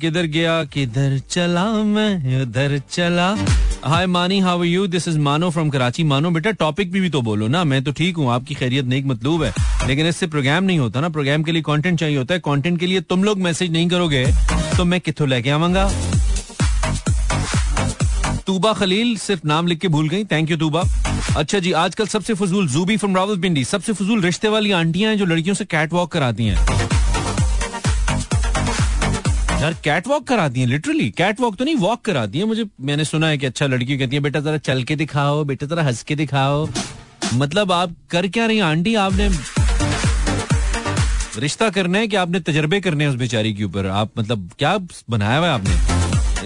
किधर गया किधर चला मैं उधर चला। Hi Mani, how are you? This is Mano from Karachi. Mano बेटा, टॉपिक भी तो बोलो ना। मैं तो ठीक हूँ, आपकी खैरियत नेक मतलूब है, लेकिन इससे प्रोग्राम नहीं होता ना, प्रोग्राम के लिए कंटेंट चाहिए होता है। कंटेंट के लिए तुम लोग मैसेज नहीं करोगे तो मैं किथों लेके आवांगा। तूबा खलील सिर्फ नाम लिख के भूल गई, थैंक यू तूबा। अच्छा जी, आजकल सबसे फजूल, जूबी फ्रॉम रावलपिंडी, सबसे फजूल रिश्ते वाली आंटियां हैं जो लड़कियों से कैट वॉक कराती हैं। यार कैट वॉक कराती हैं, लिटरली कैट वॉक तो नहीं, वॉक कराती हैं। मैंने सुना है कि अच्छा लड़की कहती है बेटा जरा चल के दिखाओ, बेटा जरा हंस के दिखाओ। मतलब आप कर क्या रही आंटी? आपने रिश्ता करना है कि आपने तजर्बे करने हैं उस बेचारी के ऊपर? आप मतलब क्या बनाया हुआ है आपने?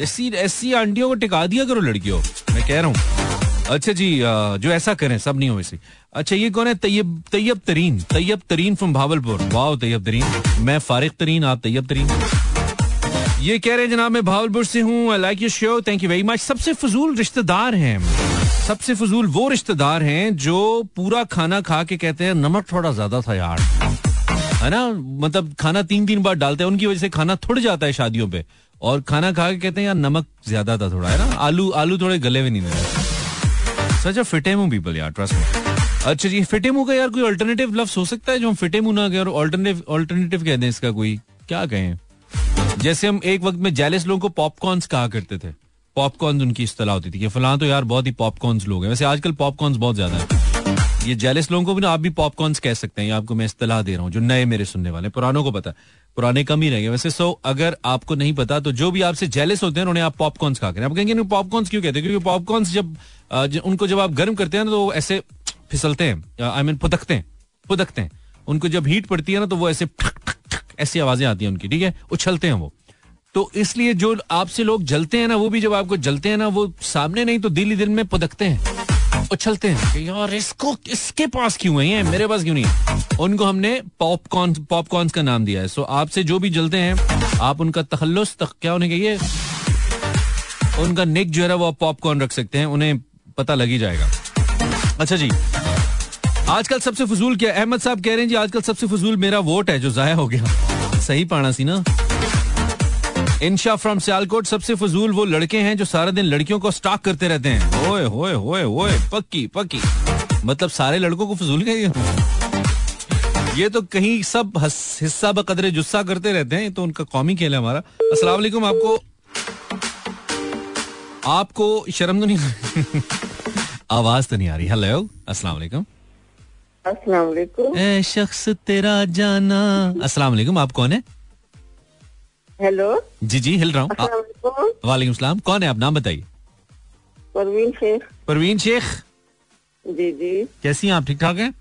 ऐसी आंटियों को टिका दिया करो लड़कियों, मैं कह रहा हूँ। अच्छा जी, जो ऐसा करें सब नहीं हो वैसे। अच्छा, ये कौन है? तैयब तरीन फ्रॉम भावलपुर। वाओ तैयब तरीन, मैं फारिग तरीन, आप तैयब तरीन। ये कह रहे हैं जनाब मैं भावलपुर से हूँ, I like your show, thank you very much. सबसे फजूल रिश्तेदार हैं, सबसे फजूल वो रिश्तेदार हैं जो पूरा खाना खा के कहते हैं नमक थोड़ा ज्यादा था यार, है ना? मतलब खाना 3 बार डालते हैं, उनकी वजह से खाना थोड़ जाता है शादियों पे, और खाना खा के कहते हैं यार नमक ज्यादा था थोड़ा, है ना? आलू थोड़े गले हुए नहीं लगे। अच्छा फिटेमू पीपल यार, ट्रस्ट मी। अच्छा जी, फिटेमू का यार कोई अल्टरनेटिव लफ्ज हो सकता है जो हम फिटेमू ना कहें और अल्टरनेटिव कह दें? इसका कोई क्या कहें? जैसे हम एक वक्त में जेलिस लोगों को पॉपकॉर्न्स कहा करते थे, पॉपकॉर्न्स उनकी इस्तलाह होती थी कि फलां तो यार बहुत ही पॉपकॉर्न्स लोग हैं। वैसे आजकल पॉपकॉर्न्स बहुत ज्यादा है, ये जेलिस लोगों को भी ना आप भी पॉपकॉर्न्स कह सकते हैं, आपको मैं इस्तलाह दे रहा हूँ, जो नए मेरे सुनने वाले, पुरानों को पता है, पुराने कम ही रहेंगे वैसे। सो अगर आपको नहीं पता तो जो भी आपसे जेलस होते हैं उन्हें आप पॉपकॉर्न्स खा करें। आप कहेंगे पॉपकॉर्न्स क्यों कहते हैं? क्योंकि पॉपकॉर्न्स जब उनको जब आप गर्म करते हैं ना तो ऐसे फिसलते हैं, I mean, फुदकते हैं। उनको जब हीट पड़ती है ना तो वो ऐसे ठक ठक ठक ऐसी आवाजें आती हैं उनकी, ठीक है, उछलते हैं वो। तो इसलिए जो आपसे लोग जलते हैं ना, वो भी जब आपको जलते हैं ना, वो सामने नहीं तो दिल ही दिल में फुदकते हैं, उछलते हैं, यार इसको इसके पास क्यों है, मेरे पास क्यों नहीं। उनको हमने पॉपकॉर्न्स का नाम दिया है। सो आपसे जो भी जलते हैं आप उनका तखल्लुस क्या होने कहिए, उनका निक जो है वो आप पॉपकॉर्न रख सकते हैं, उन्हें पता लग ही जाएगा। अच्छा जी, आजकल सबसे फजूल क्या? अहमद साहब कह रहे हैं जी आजकल सबसे फजूल मेरा वोट है जो जाया हो गया। सही पाना सी ना। इंशा फ्रॉम सियालकोट, सबसे फजूल वो लड़के हैं जो सारा दिन लड़कियों को स्टॉक करते रहते हैं। ओए होए होए होए, पक्की। मतलब सारे लड़कों को फजूल कह, ये तो कहीं सब हिस्सा बकदरे जुस्सा करते रहते हैं, तो उनका कौमी खेल है हमारा। अस्सलाम वालेकुम, आपको शर्म तो नहीं आवाज तो नहीं आ रही। हेलो, अस्सलाम वालेकुम। अस्सलाम वालेकुम। ए शख्स तेरा जाना। अस्सलाम वालेकुम, आप कौन है? हेलो जी जी हिल रहा हूँ। वालेकुम सलाम। कौन है आप, नाम बताइए। परवीन शेख। परवीन शेख जी जी, कैसी हैं आप? ठीक ठाक हैं,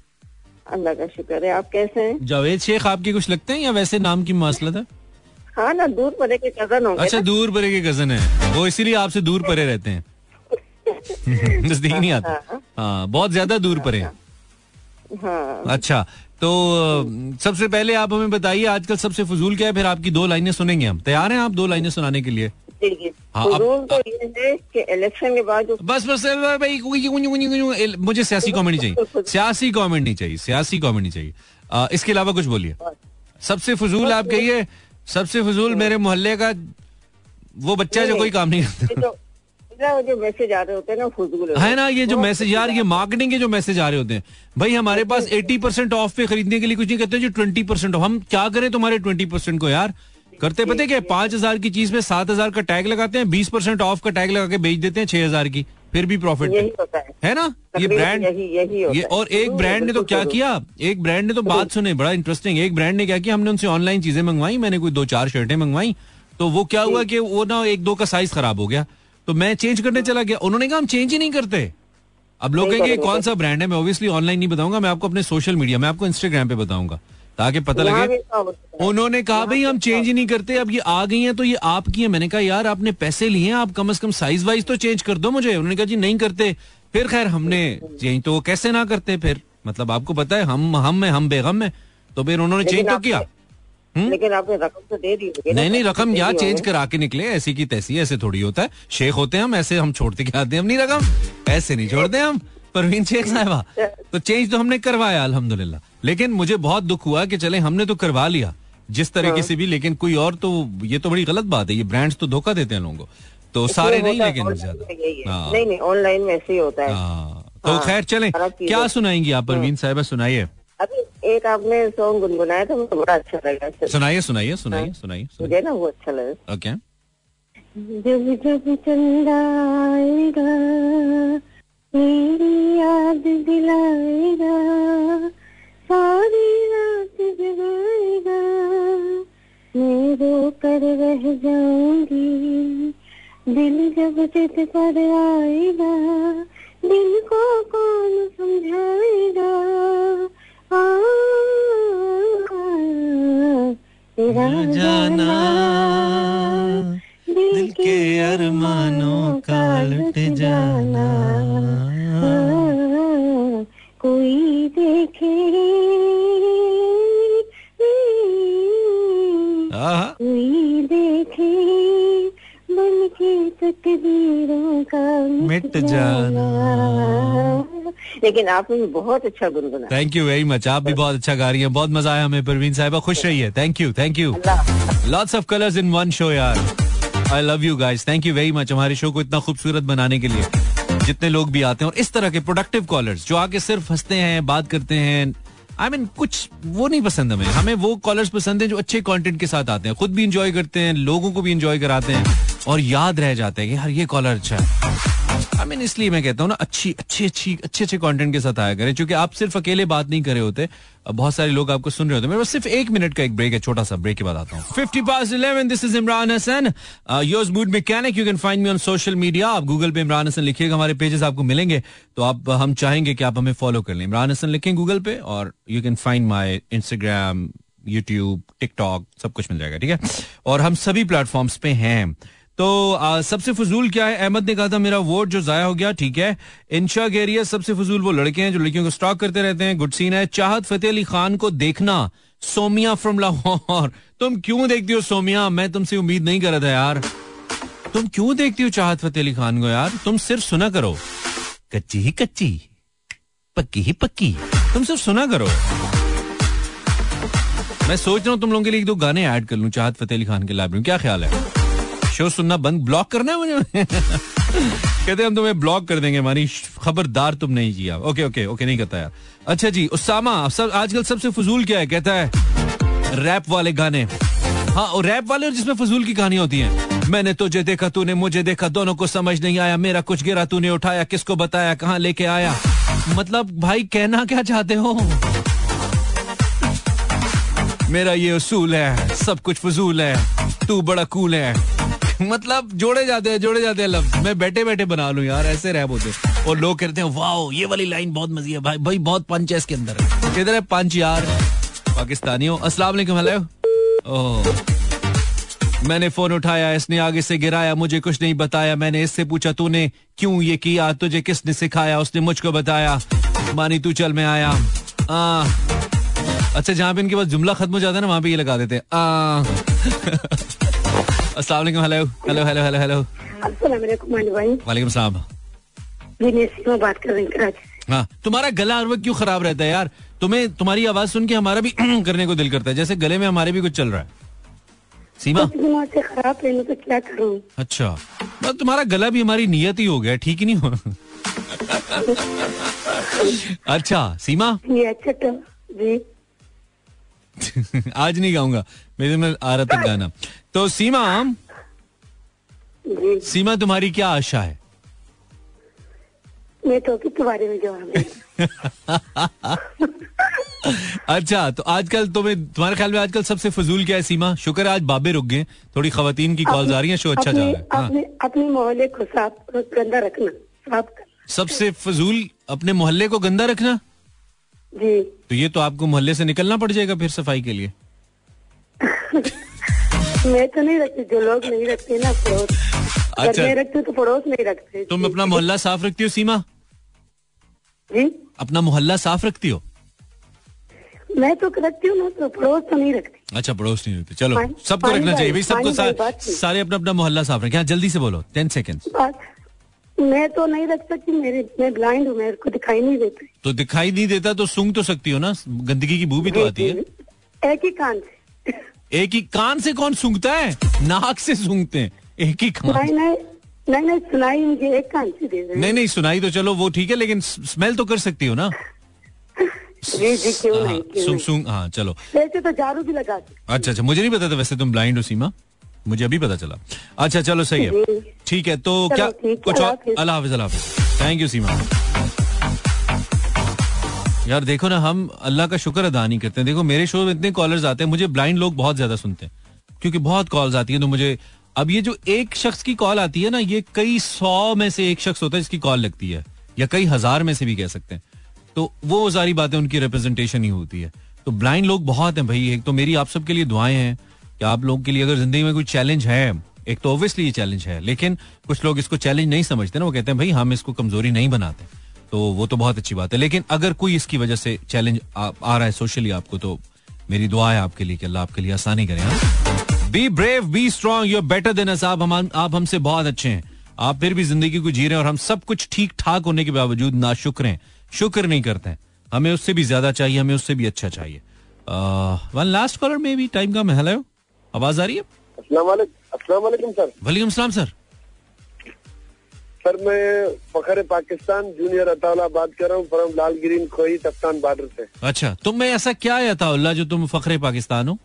अल्लाह का शुक्र है। आप कैसे हैं? जावेद शेख आपके कुछ लगते हैं या वैसे नाम की मसला था? हाँ ना, दूर परे के कजन हो। अच्छा, दूर परे के कजन है वो, इसीलिए आपसे दूर परे रहते हैं। नजदीक नहीं आता। हाँ, बहुत ज्यादा दूर परे हैं। हाँ। अच्छा, तो सबसे पहले आप हमें बताइए आजकल सबसे फजूल क्या है, फिर आपकी दो लाइनें सुनेंगे हम। तैयार हैं आप दो लाइनें सुनाने के लिए? हाँ, तो ये है कि इलेक्शन के बाद बस भाई मुझे सियासी कॉमेंट नहीं चाहिए, सियासी कॉमेंट नहीं चाहिए, सियासी कॉमेंट नहीं चाहिए। इसके अलावा कुछ बोलिए। सबसे फजूल आप कहिए, सबसे फजूल मेरे मोहल्ले का वो बच्चा जो कोई काम नहीं करता, जो मैसेज आ रहे होते हैं ना फजूल है ना। ये जो मैसेज यार, ये मार्केटिंग के जो मैसेज आ रहे होते हैं भाई, हमारे पास 80% ऑफ पे खरीदने के लिए कुछ नहीं कहते जो 20% ऑफ। हम क्या करें तुम्हारे 20% को यार? करते पता क्या, 5,000 की चीज पे 7,000 का टैग लगाते हैं, 20% ऑफ का टैग लगा के बेच देते हैं 6,000 की, फिर भी प्रॉफिट है ना। ये ब्रांड यही। और एक ब्रांड ने तो क्या किया, एक ब्रांड ने तो बात सुने, बड़ा इंटरेस्टिंग। एक ब्रांड ने क्या किया, हमने उनसे ऑनलाइन चीजें मंगवाई, मैंने कोई 2-4 शर्टें मंगवाई, तो वो क्या हुआ कि वो ना 1-2 का साइज खराब हो गया, तो मैं चेंज करने चला गया। उन्होंने कहा हम चेंज ही नहीं करते। अब लोग कहेंगे कौन सा ब्रांड है, मैं ऑब्वियसली ऑनलाइन नहीं बताऊंगा, मैं आपको अपने सोशल मीडिया, मैं आपको इंस्टाग्राम पे बताऊंगा ताकि पता लगे। उन्होंने कहा भाई हम चेंज ही नहीं करते, अब ये आ गई हैं तो ये आपकी है। मैंने कहा यार आपने पैसे लिए हैं, आप कम से कम साइज वाइज तो चेंज कर दो मुझे। उन्होंने कहा जी नहीं करते। फिर खैर हमने चेंज तो कैसे ना करते, फिर मतलब आपको पता है हम बेगम है, तो फिर उन्होंने चेंज तो किया। लेकिन आपने रकम तो दे दी। नहीं रकम यार चेंज करा के निकले, ऐसी की तैसी, ऐसे थोड़ी होता है। शेख होते हैं हम, ऐसे हम छोड़ते क्या आते हैं, हम नहीं रकम ऐसे नहीं छोड़ते हम, परवीन शेख साहबा। तो चेंज तो हमने करवाया अल्हम्दुलिल्लाह, लेकिन मुझे बहुत दुख हुआ कि चले हमने तो करवा लिया जिस तरीके से भी, लेकिन कोई और तो, ये तो बड़ी गलत बात है। ये ब्रांड्स तो धोखा देते हैं लोगों को, तो सारे नहीं लेकिन ज्यादा। नहीं ऑनलाइन में ऐसे ही होता है। तो खैर चले, क्या सुनाएंगी आप परवीन साहिबा? सुनाइए। अभी एक आपने सॉन्ग गुनगुनाया था, मुझे बड़ा अच्छा लगा। सुनाइए। मुझे ना वो अच्छा लगा। ओके। जब जब चंदा आएगा मेरी याद दिलाएगा, सारी रात जगाएगा, मैं रो कर रह जाऊंगी, दिल जब चित पर आएगा, दिल को कौन समझाएगा, तेरा जाना दिल के अरमानों का लुट जाना, कोई देखे बन के तकदीरों का मिट जाना। लेकिन आपने भी बहुत अच्छा गुनगुनाया। Thank you very much. आप भी बहुत अच्छा गा रही हैं, बहुत मजा आया हमें परवीन साहिबा, खुश रहिए। Thank you. Lots of colours in one show यार, I love you guys, thank you very much हमारे शो को इतना खूबसूरत बनाने के लिए। जितने लोग भी आते हैं और इस तरह के प्रोडक्टिव कॉलर्स जो आके सिर्फ हंसते हैं, बात करते हैं, I mean, कुछ वो नहीं पसंद हमें वो कॉलर्स पसंद है जो अच्छे कंटेंट के साथ आते हैं, खुद भी इंजॉय करते हैं, लोगों को भी इंजॉय कराते हैं और याद रह जाते हैं कि यार ये कॉलर अच्छा है। I mean, इसलिए मैं कहता हूँ ना अच्छे कंटेंट के साथ आया करें, क्योंकि आप सिर्फ अकेले बात नहीं कर रहे होते, बहुत सारे लोग आपको सुन रहे होते हैं। मेरे पास सिर्फ 1 मिनट का एक ब्रेक है, छोटा सा ब्रेक के बाद आता हूँ। 11:50, this is Imran Hasan, yours mood mechanic. You can find me on social media. आप गूगल पे इमरान हसन लिखिएगा, हमारे पेजेस आपको मिलेंगे, तो आप हम चाहेंगे कि आप हमें फॉलो कर लें। इमरान हसन लिखें गूगल पे और you can find my Instagram, YouTube, TikTok, सब कुछ मिल जाएगा। ठीक है, और हम सभी प्लेटफॉर्म्स पे हैं। तो सबसे फजूल क्या है? अहमद ने कहा था मेरा वोट जो जाया हो गया, ठीक है। इंशा कह रही है सबसे फजूल वो लड़के हैं जो लड़कियों को स्टॉक करते रहते हैं, गुड सीन है। चाहत फतेह अली खान को देखना, सोमिया फ्रॉम लाहौर, तुम क्यों देखती हो सोमिया? मैं तुमसे उम्मीद नहीं कर रहा था यार, तुम क्यों देखती हो चाहत फतेह अली खान को यार? तुम सिर्फ सुना करो, कच्ची ही कच्ची पक्की ही पक्की, तुम सिर्फ सुना करो। मैं सोच रहा हूँ तुम लोगों के लिए 1-2 गाने ऐड कर लूं चाहत फतेह अली खान के लाइब्रेरी में, क्या ख्याल है? शो सुनना बंद, ब्लॉक करना है मुझे? कहते हैं हम तुम्हें ब्लॉक कर देंगे मानी, खबरदार तुम नहीं किया। ओके नहीं करता यार। अच्छा जी, उसामा आजकल सबसे फजूल क्या है? कहता है रैप वाले गाने। हाँ, और रैप वाले जिसमें फजूल की कहानियां होती हैं। मैंने तुझे देखा, तूने मुझे देखा, दोनों को समझ नहीं आया, मेरा कुछ गिरा तूने उठाया, किसको बताया, कहाँ लेके आया। मतलब भाई कहना क्या चाहते हो? मेरा ये उसूल है, सब कुछ फजूल है, तू बड़ा कूल है. मतलब जोड़े जाते हैं लफ्ज. मैं बैठे बैठे बना लूं यार, ऐसे रैप होते हैं. और लोग कहते हैं वाओ ये वाली लाइन बहुत मज़े है भाई, भाई बहुत पंच है इसके अंदर. किधर है पंच यार पाकिस्तानियों? अस्सलाम वालेकुम. हेलो, मैंने फोन उठाया, इसने आगे से गिराया, मुझे कुछ नहीं बताया. मैंने इससे पूछा तूने क्यों ये किया, तुझे किसने सिखाया? उसने मुझको बताया, मानी तू चल में आया. अच्छा, जहाँ पे इनके पास जुमला खत्म हो जाता है ना वहाँ पे ये लगा देते हैं. अस्सलाम वालेकुम. Hello hello hello hello hello. अस्सलाम वालेकुम. वालेकुम सलाम. मैं बात कर रही हूँ. हाँ, तुम्हारा गला हर वक्त क्यों खराब रहता है यार? तुम्हें तुम्हारी आवाज सुन के हमारा भी करने को दिल करता है, जैसे गले में हमारे भी कुछ चल रहा है. सीमा से खराब है तो क्या करूं? अच्छा, बस तुम्हारा गला भी हमारी नियत ही हो गया, ठीक ही नहीं हो. अच्छा सीमा ये अच्छा तो जी. आज नहीं गाऊंगा, मेरे में आ रहा था गाना. तो सीमा तुम्हारी क्या आशा है? मैं तो तुम्हारे में जवाब. अच्छा, तो आजकल तुम्हारे ख्याल में आजकल सबसे फजूल क्या है सीमा? शुक्र आज बाबे रुक गए, थोड़ी खवातीन की कॉल्स आ रही हैं, शो अच्छा जा रहा है. अपने मोहल्ले को साफ गंदा रखना, साफ करना. सबसे फजूल अपने मोहल्ले को गंदा रखना जी. तो ये तो आपको मोहल्ले से निकलना पड़ जाएगा फिर सफाई के लिए. मैं तो नहीं रखती, जो लोग नहीं रखते ना पड़ोस. अच्छा, रखते तो पड़ोस नहीं रखते. तुम अपना मोहल्ला साफ रखती हो सीमा? अपना मोहल्ला साफ रखती हो? मैं तो रखती हूँ ना, तो पड़ोस तो नहीं रखती. अच्छा, पड़ोस नहीं रखती. चलो, सबको रखना चाहिए भाई, सबको सारे अपना अपना मोहल्ला साफ रखें. जल्दी से बोलो, 10 सेकंड्स. मैं तो नहीं रख सकती, मैं ब्लाइंड हूँ, मेरे को दिखाई नहीं देता. तो दिखाई नहीं देता तो सूंघ तो सकती हो ना, गंदगी की बू भी तो आती है. एक ही कान से कौन सूंघता है? नाक से सूंघते हैं. एक ही कान. नहीं सुनाई मुझे एक कान से दे रहे. नहीं सुनाई तो चलो वो ठीक है, लेकिन स्मेल तो कर सकती हो ना. जी, क्यों नहीं? सुन, हाँ चलो. वैसे तो झाड़ू भी लगा. अच्छा, मुझे नहीं पता था वैसे तुम ब्लाइंड हो सीमा, मुझे अभी पता चला. अच्छा चलो सही है, ठीक है. तो क्या कुछ और? अल्लाह हाफिज. Thank you Seema. यार देखो ना, हम अल्लाह का शुक्र अदा नहीं करते. देखो मेरे शो में इतने कॉलर्स आते हैं, मुझे ब्लाइंड लोग बहुत ज्यादा सुनते हैं क्योंकि बहुत कॉल्स आती है. तो मुझे अब ये जो एक शख्स की कॉल आती है ना, ये कई 100 में से एक शख्स होता है जिसकी कॉल लगती है, या कई 1000 में से भी कह सकते हैं. तो वो सारी बातें उनकी रिप्रेजेंटेशन ही होती है. तो ब्लाइंड लोग बहुत हैं भाई. एक तो मेरी आप सबके लिए दुआएं हैं कि आप लोगों के लिए अगर जिंदगी में कोई चैलेंज है, एक तो ऑब्वियसली ये चैलेंज है, लेकिन कुछ लोग इसको चैलेंज नहीं समझते ना. वो कहते हैं भाई हम इसको कमजोरी नहीं बनाते, तो वो तो बहुत अच्छी बात है. लेकिन अगर कोई इसकी वजह से चैलेंज आ रहा है सोशली आपको, तो मेरी दुआ है आपके लिए कि अल्लाह आपके लिए आसानी करे. Be brave, be strong, you are better than us. आप हमसे बहुत अच्छे हैं, आप फिर भी जिंदगी को जी रहे हैं, और हम सब कुछ ठीक ठाक होने के बावजूद नाशुक्र हैं, शुक्र नहीं करते हैं. हमें उससे भी ज्यादा चाहिए, हमें उससे भी अच्छा चाहिए. वन लास्ट कॉलर में भी टाइम कम है. हेलो, आवाज आ रही है? अस्सलाम वालेकुम सर. वालेकुम सलाम सर. सर मैं फखर पाकिस्तान जूनियर अताउल्ला बात कर रहा हूँ, फ्रॉम लालगिरीन खोई तफ्तान बॉर्डर से. अच्छा, तुम में ऐसा क्या है अताउल्ला जो तुम फखर पाकिस्तान हो?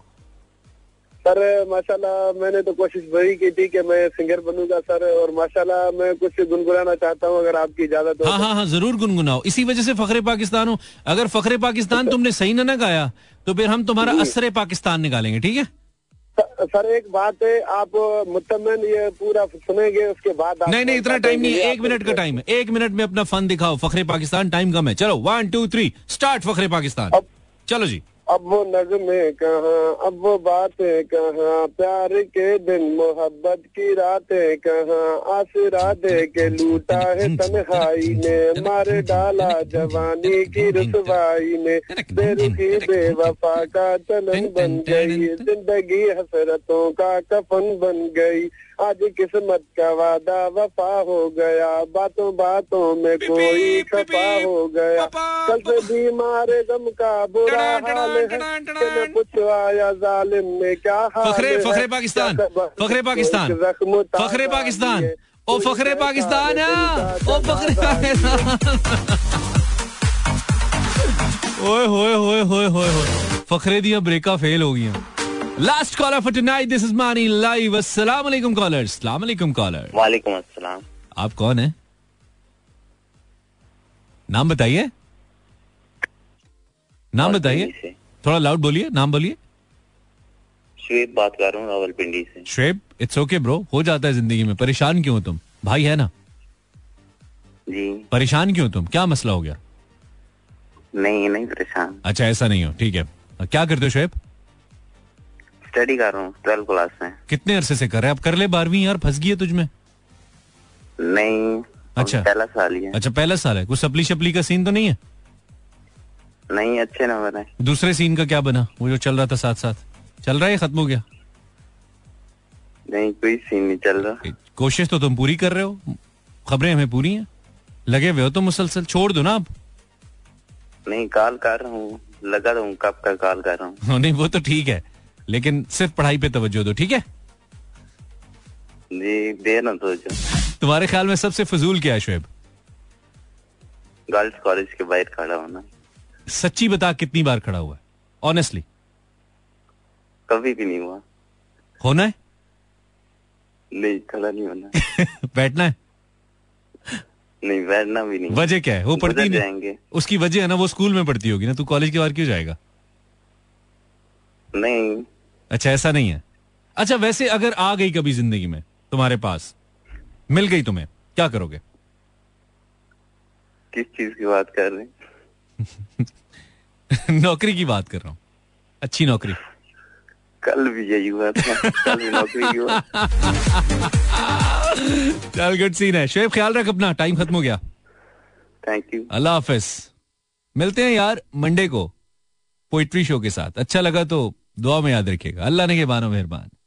सर माशाल्लाह मैंने तो कोशिश वही की थी कि मैं सिंगर बनूंगा सर, और माशाल्लाह मैं कुछ गुनगुनाना चाहता हूँ अगर आपकी इजाजत हो. हाँ, जरूर गुनगुनाओ. इसी वजह से फखरे पाकिस्तान हो. अगर फखरे पाकिस्तान तुमने सही ना गाया तो फिर हम तुम्हारा असरे पाकिस्तान निकालेंगे, ठीक है सर? एक बात है, आप मुतमन ये पूरा सुनेंगे उसके बाद. नहीं, इतना टाइम नहीं है, 1 मिनट का टाइम है. 1 मिनट में अपना फन दिखाओ. फखरे पाकिस्तान, टाइम कम है. चलो 1 2 3 स्टार्ट. फखरे पाकिस्तान. चलो जी. अब वो नज़में कहाँ, अब वो बातें कहाँ, प्यार के दिन मोहब्बत की रातें कहाँ, आसरा दे के लूटा है तन्हाई ने, मार डाला जवानी की रुसवाई ने, बेरुखी बेवफा का चलन बन गई, जिंदगी हसरतों का कफन बन गई, आज किस्मत का वादा वफा हो गया, बातों बातों में कोई खफा हो गया, कल से बीमार गम का बुरा हाल. फखरे दिया ब्रेका फेल हो गई. Last caller for tonight. This is Mani live. अस्सलाम वालेकुम कॉलर. अस्सलाम वालेकुम कॉलर. वालेकुम अस्सलाम. आप कौन है? नाम बताइए. नाम बताइए. थोड़ा लाउड बोलिए. नाम बोलिए. शुएब बात कर रहा हूँ रावलपिंडी से। शुएब, इट्स ओके ब्रो, हो जाता है जिंदगी में, परेशान क्यों हो तुम? भाई है ना। जी। परेशान क्यों तुम, क्या मसला हो गया? नहीं परेशान। अच्छा, ऐसा नहीं हो, ठीक है। क्या करते हो शुएब? स्टडी कर रहा हूँ 12th क्लास में। कितने अरसे से कर रहे हैं? अब कर ले 12वीं यार, फंस गई है तुझमें? नहीं। अच्छा, पहला साल ही है। अच्छा, पहला साल है, कुछ सप्ली शपली का सीन तो नहीं है? नहीं, अच्छे ना बना। दूसरे सीन का क्या बना, वो जो चल रहा था साथ साथ? चल रहा है, खत्म हो गया? नहीं, कोई सीन नहीं चल रहा। कोशिश तो तुम पूरी कर रहे हो, खबरें हमें पूरी हैं, लगे हुए हो तो मुसलसल, छोड़ दो ना आप। नहीं, कॉल कर रहा हूँ, लगा रहा हूँ, कब का कॉल कर रहा हूँ। नहीं, वो तो ठीक है, लेकिन सिर्फ पढ़ाई पे तवज्जो दो, ठीक है? जी, देना सोचो। तुम्हारे ख्याल में सबसे फजूल क्या है शुएब? गर्ल्स कॉलेज के बाहर खड़ा होना। सच्ची बता, कितनी बार खड़ा हुआ है? ऑनेस्टली कभी भी नहीं हुआ। होना है? नहीं, खड़ा नहीं होना। बैठना है? नहीं, बैठना भी नहीं। वजह क्या है? वो पढ़ती नहीं, उसकी वजह है ना, वो स्कूल में पढ़ती होगी ना, तू कॉलेज के बाहर क्यों जाएगा? नहीं। अच्छा, ऐसा नहीं है। अच्छा, वैसे अगर आ गई कभी जिंदगी में तुम्हारे पास, मिल गई तुम्हें, क्या करोगे? किस चीज की बात कर रहे हैं? नौकरी की बात कर रहा हूँ, अच्छी नौकरी। कल भी यही हुआ था, कल भी नौकरी की बात। चल, गुड सीन है शुएब, ख्याल रख अपना, टाइम खत्म हो गया। थैंक यू, अल्लाह हाफिज। मिलते हैं यार मंडे को पोइट्री शो के साथ। अच्छा लगा तो दुआ में याद रखिएगा। अल्लाह ने के बानो मेहरबान।